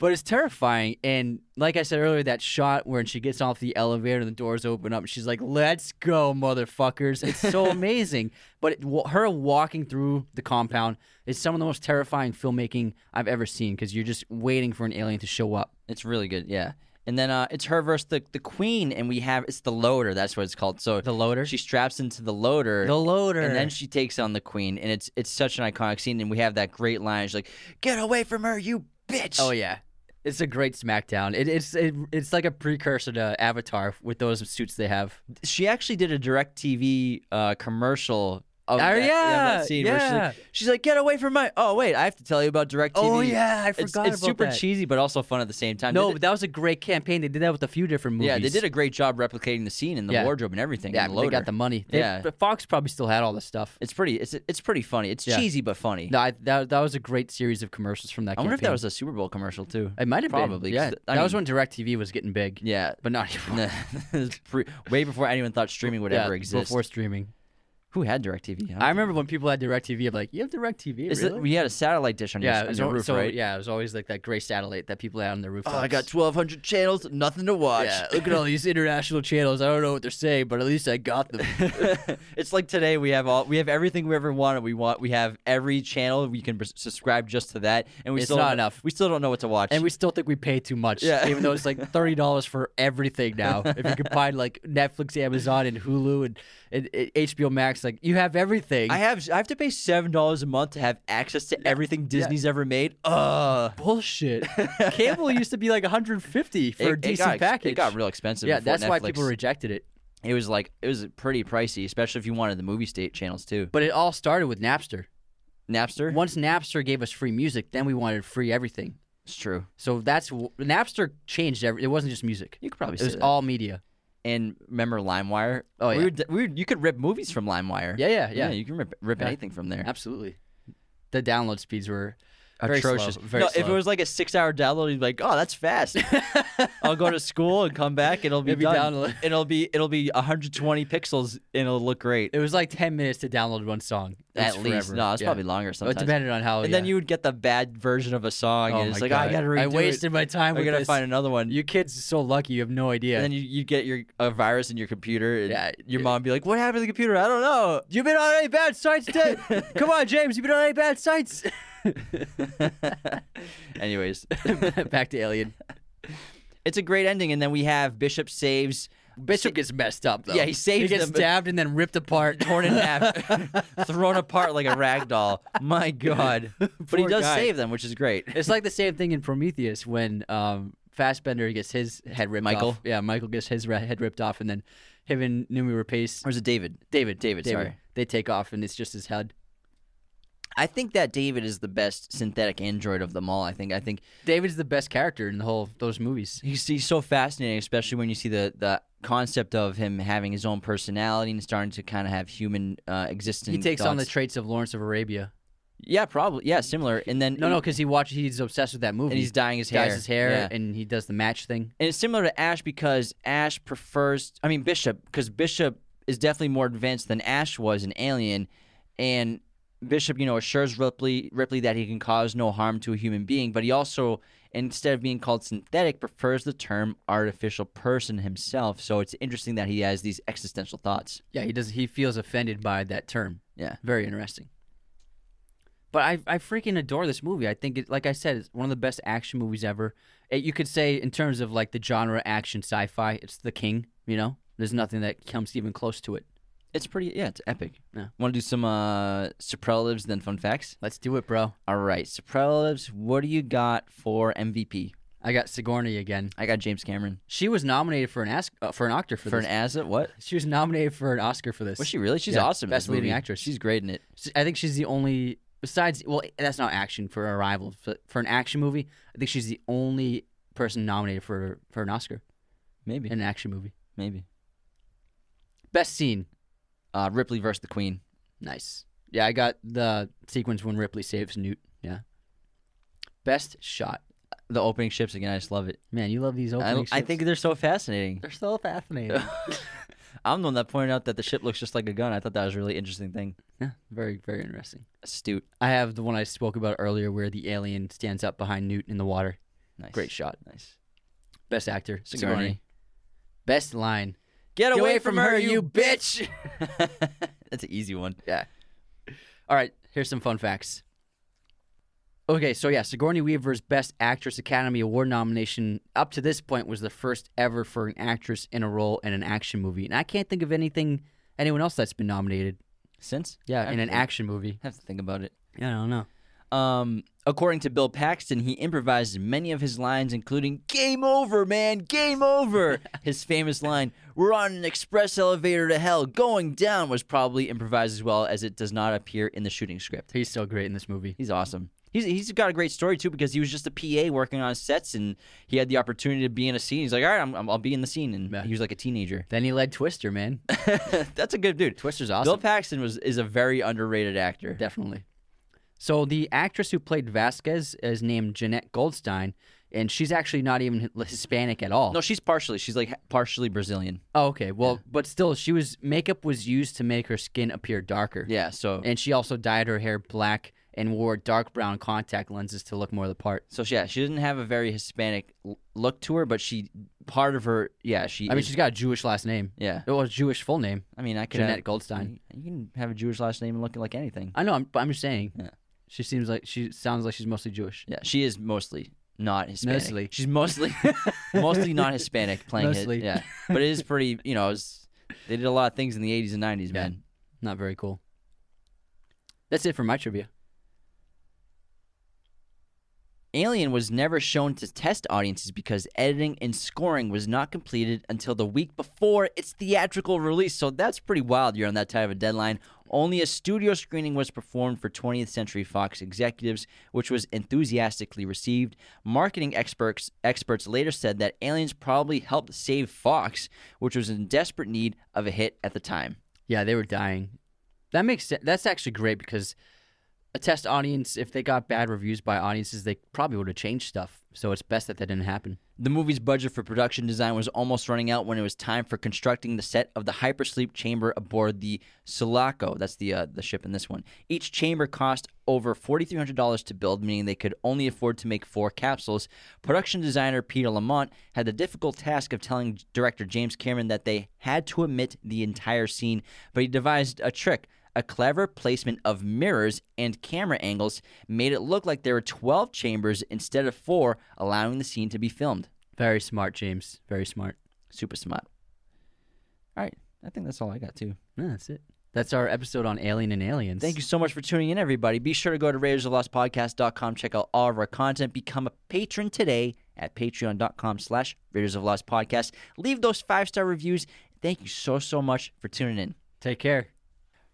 But it's terrifying, and like I said earlier, that shot where she gets off the elevator and the doors open up, and she's like, let's go, motherfuckers. It's so amazing. But it, w- her walking through the compound is some of the most terrifying filmmaking I've ever seen, because you're just waiting for an alien to show up. It's really good, yeah. And then uh, it's her versus the, the Queen, and we have, it's the loader, that's what it's called. So the loader? She straps into the loader. The loader. And then she takes on the Queen, and it's it's such an iconic scene, and we have that great line, she's like, get away from her, you bitch! Oh, yeah. It's a great smackdown. It, it's it, it's like a precursor to Avatar with those suits they have. She actually did a DirecTV uh, commercial of, oh, that, yeah, yeah, of that scene yeah. where she's like, she's like, get away from my... Oh, wait, I have to tell you about DirecTV. Oh, yeah, I forgot it's, about that. It's super that. cheesy, but also fun at the same time. No, but that was a great campaign. They did that with a few different movies. Yeah, they did a great job replicating the scene and the yeah. wardrobe and everything. Yeah, and the they got the money. They, yeah. But Fox probably still had all this stuff. It's pretty It's it's pretty funny. It's yeah. cheesy, but funny. No, I, that, that was a great series of commercials from that I campaign. Wonder if that was a Super Bowl commercial, too. It might have probably. Been. Yeah, that mean, was when DirecTV was getting big. Yeah. But not even. Pre- way before anyone thought streaming would yeah, ever exist. Before streaming. Who had DirecTV? Huh? I remember when people had DirecTV, I'm like, you have DirecTV, Is really? It, we had a satellite dish on yeah, your, on your roof, so, right? Yeah, it was always like that gray satellite that people had on their roof. Oh, I got twelve hundred channels, nothing to watch. Yeah, look at all these international channels. I don't know what they're saying, but at least I got them. It's like today we have all we have everything we ever wanted. We want we have every channel. We can subscribe just to that, and we it's still not enough. We still don't know what to watch, and we still think we pay too much. Yeah. Even though it's like thirty dollars for everything now. If you combine like Netflix, Amazon, and Hulu, and, and, and H B O Max. Like you have everything. I have. I have to pay seven dollars a month to have access to everything Disney's yeah. ever made. Ugh, bullshit. Cable used to be like one hundred and fifty for it, a decent it got, package. It got real expensive. Yeah, that's Netflix. Why people rejected it. It was like it was pretty pricey, especially if you wanted the movie state channels too. But it all started with Napster. Napster. Once Napster gave us free music, then we wanted free everything. It's true. So that's Napster changed everything. It wasn't just music. You could probably. It say was that. all media. And remember LimeWire? Oh, yeah. We were, we were, you could rip movies from LimeWire. Yeah, yeah, yeah. yeah you can rip, rip yeah. anything from there. Absolutely. The download speeds were very atrocious. Slow, very no, slow. If it was like a six-hour download, you'd be like, oh, that's fast. I'll go to school and come back, and it'll be Maybe done. Download. It'll be it'll be one hundred twenty pixels, and it'll look great. It was like ten minutes to download one song. At least. Forever. No, it's yeah. probably longer sometimes. It depended on how, And yeah. then you would get the bad version of a song, oh and it's like, God. Oh, I got to redo it. I wasted my time I with this. I got to find another one. You kids are so lucky. You have no idea. And then you, you get your a virus in your computer, and yeah, your yeah. mom would be like, what happened to the computer? I don't know. You've been on any bad sites today? Come on, James. You've been on any bad sites? Anyways, back to Alien. It's a great ending, and then we have Bishop saves Bishop gets messed up, though. Yeah, he saves them. He gets them. Stabbed and then ripped apart, torn in half, thrown apart like a rag doll. My God. But he does guy. save them, which is great. It's like the same thing in Prometheus when um, Fassbender gets his head ripped Michael. off. Yeah, Michael gets his head ripped off, and then him and Noomi Rapace. Or is it David? David, David, David, sorry. They take off, and it's just his head. I think that David is the best synthetic android of them all. I think. I think David's the best character in the whole those movies. He's he's so fascinating, especially when you see the, the concept of him having his own personality and starting to kind of have human uh, existence. He takes thoughts. on the traits of Lawrence of Arabia. Yeah, probably. Yeah, similar. And then no, no, because he watched. He's obsessed with that movie. And he's dyeing his hair. Dyes his hair, yeah. And he does the match thing. And it's similar to Ash because Ash prefers. I mean Bishop, because Bishop is definitely more advanced than Ash was in Alien, and Bishop, you know, assures Ripley Ripley that he can cause no harm to a human being, but he also, instead of being called synthetic, prefers the term artificial person himself. So it's interesting that he has these existential thoughts. Yeah, he does. He feels offended by that term. Yeah, very interesting. But I I freaking adore this movie. I think, it, like I said, it's one of the best action movies ever. It, you could say, in terms of like the genre action sci-fi, it's the king. You know, there's nothing that comes even close to it. It's pretty, yeah, it's epic. Yeah. Want to do some uh, superlatives, then fun facts? Let's do it, bro. All right, superlatives, what do you got for M V P? I got Sigourney again. I got James Cameron. She was nominated for an ask, uh, for an Oscar for, for this. For an Asa, what? She was nominated for an Oscar for this. Was she really? She's yeah, awesome. Best leading actress. She's great in it. I think she's the only, besides, well, that's not action for Arrival. For, for an action movie, I think she's the only person nominated for, for an Oscar. Maybe. In an action movie. Maybe. Best scene. Uh, Ripley versus the Queen. Nice. Yeah, I got the sequence when Ripley saves Newt. Yeah. Best shot. The opening ships again. I just love it. Man, you love these opening I, ships. I think they're so fascinating. They're so fascinating. I'm the one that pointed out that the ship looks just like a gun. I thought that was a really interesting thing. Yeah, very, very interesting. Astute. I have the one I spoke about earlier where the alien stands up behind Newt in the water. Nice. Great shot. Nice. Best actor. Sigourney. Sigourney. Best line. Get away, Get away from, from her, her, you bitch! That's an easy one. Yeah. All right, here's some fun facts. Okay, so yeah, Sigourney Weaver's Best Actress Academy Award nomination up to this point was the first ever for an actress in a role in an action movie. And I can't think of anything, anyone else that's been nominated. Since? Yeah, I in an think, action movie. I have to think about it. Yeah, I don't know. Um, according to Bill Paxton, he improvised many of his lines, including "Game over, man, game over." His famous line, "We're on an express elevator to hell, going down," was probably improvised as well, as it does not appear in the shooting script. He's so great in this movie. He's awesome. He's he's got a great story too, because he was just a P A working on sets, and he had the opportunity to be in a scene. He's like, "All right, I'm, I'll be in the scene," and yeah. He was like a teenager. Then he led Twister, man. That's a good dude. Twister's awesome. Bill Paxton was is a very underrated actor. Definitely. So the actress who played Vasquez is named Jeanette Goldstein, and she's actually not even Hispanic at all. No, she's partially. She's like partially Brazilian. Oh, okay. Well, yeah. But still, she was makeup was used to make her skin appear darker. Yeah, so. And she also dyed her hair black and wore dark brown contact lenses to look more the part. So, yeah, she didn't have a very Hispanic look to her, but she, part of her, yeah, she I mean, is, she's got a Jewish last name. Yeah. Well, a Jewish full name. I mean, I could Jeanette have, Goldstein. You can have a Jewish last name and look like anything. I know, I'm, but I'm just saying. Yeah. She seems like she sounds like she's mostly Jewish. Yeah, she is mostly not Hispanic. Mostly. She's mostly mostly not Hispanic playing mostly. It. Yeah, but it is pretty. You know, it was, they did a lot of things in the eighties and nineties, man. Yeah, not very cool. That's it for my trivia. Alien was never shown to test audiences because editing and scoring was not completed until the week before its theatrical release. So that's pretty wild. You're on that type of deadline. Only a studio screening was performed for twentieth Century Fox executives, which was enthusiastically received. Marketing experts experts later said that Aliens probably helped save Fox, which was in desperate need of a hit at the time. Yeah, they were dying. That makes sense. That's actually great because a test audience, if they got bad reviews by audiences, they probably would have changed stuff. So it's best that that didn't happen. The movie's budget for production design was almost running out when it was time for constructing the set of the hypersleep chamber aboard the Sulaco. That's the uh, the ship in this one. Each chamber cost over four thousand three hundred dollars to build, meaning they could only afford to make four capsules. Production designer Peter Lamont had the difficult task of telling director James Cameron that they had to omit the entire scene, but he devised a trick. A clever placement of mirrors and camera angles made it look like there were twelve chambers instead of four, allowing the scene to be filmed. Very smart, James. Very smart. Super smart. All right. I think that's all I got, too. Yeah, that's it. That's our episode on Alien and Aliens. Thank you so much for tuning in, everybody. Be sure to go to Raiders of Lost Podcast dot com. Check out all of our content. Become a patron today at patreon dot com slash Raiders of Lost Podcast. Leave those five-star reviews. Thank you so, so much for tuning in. Take care.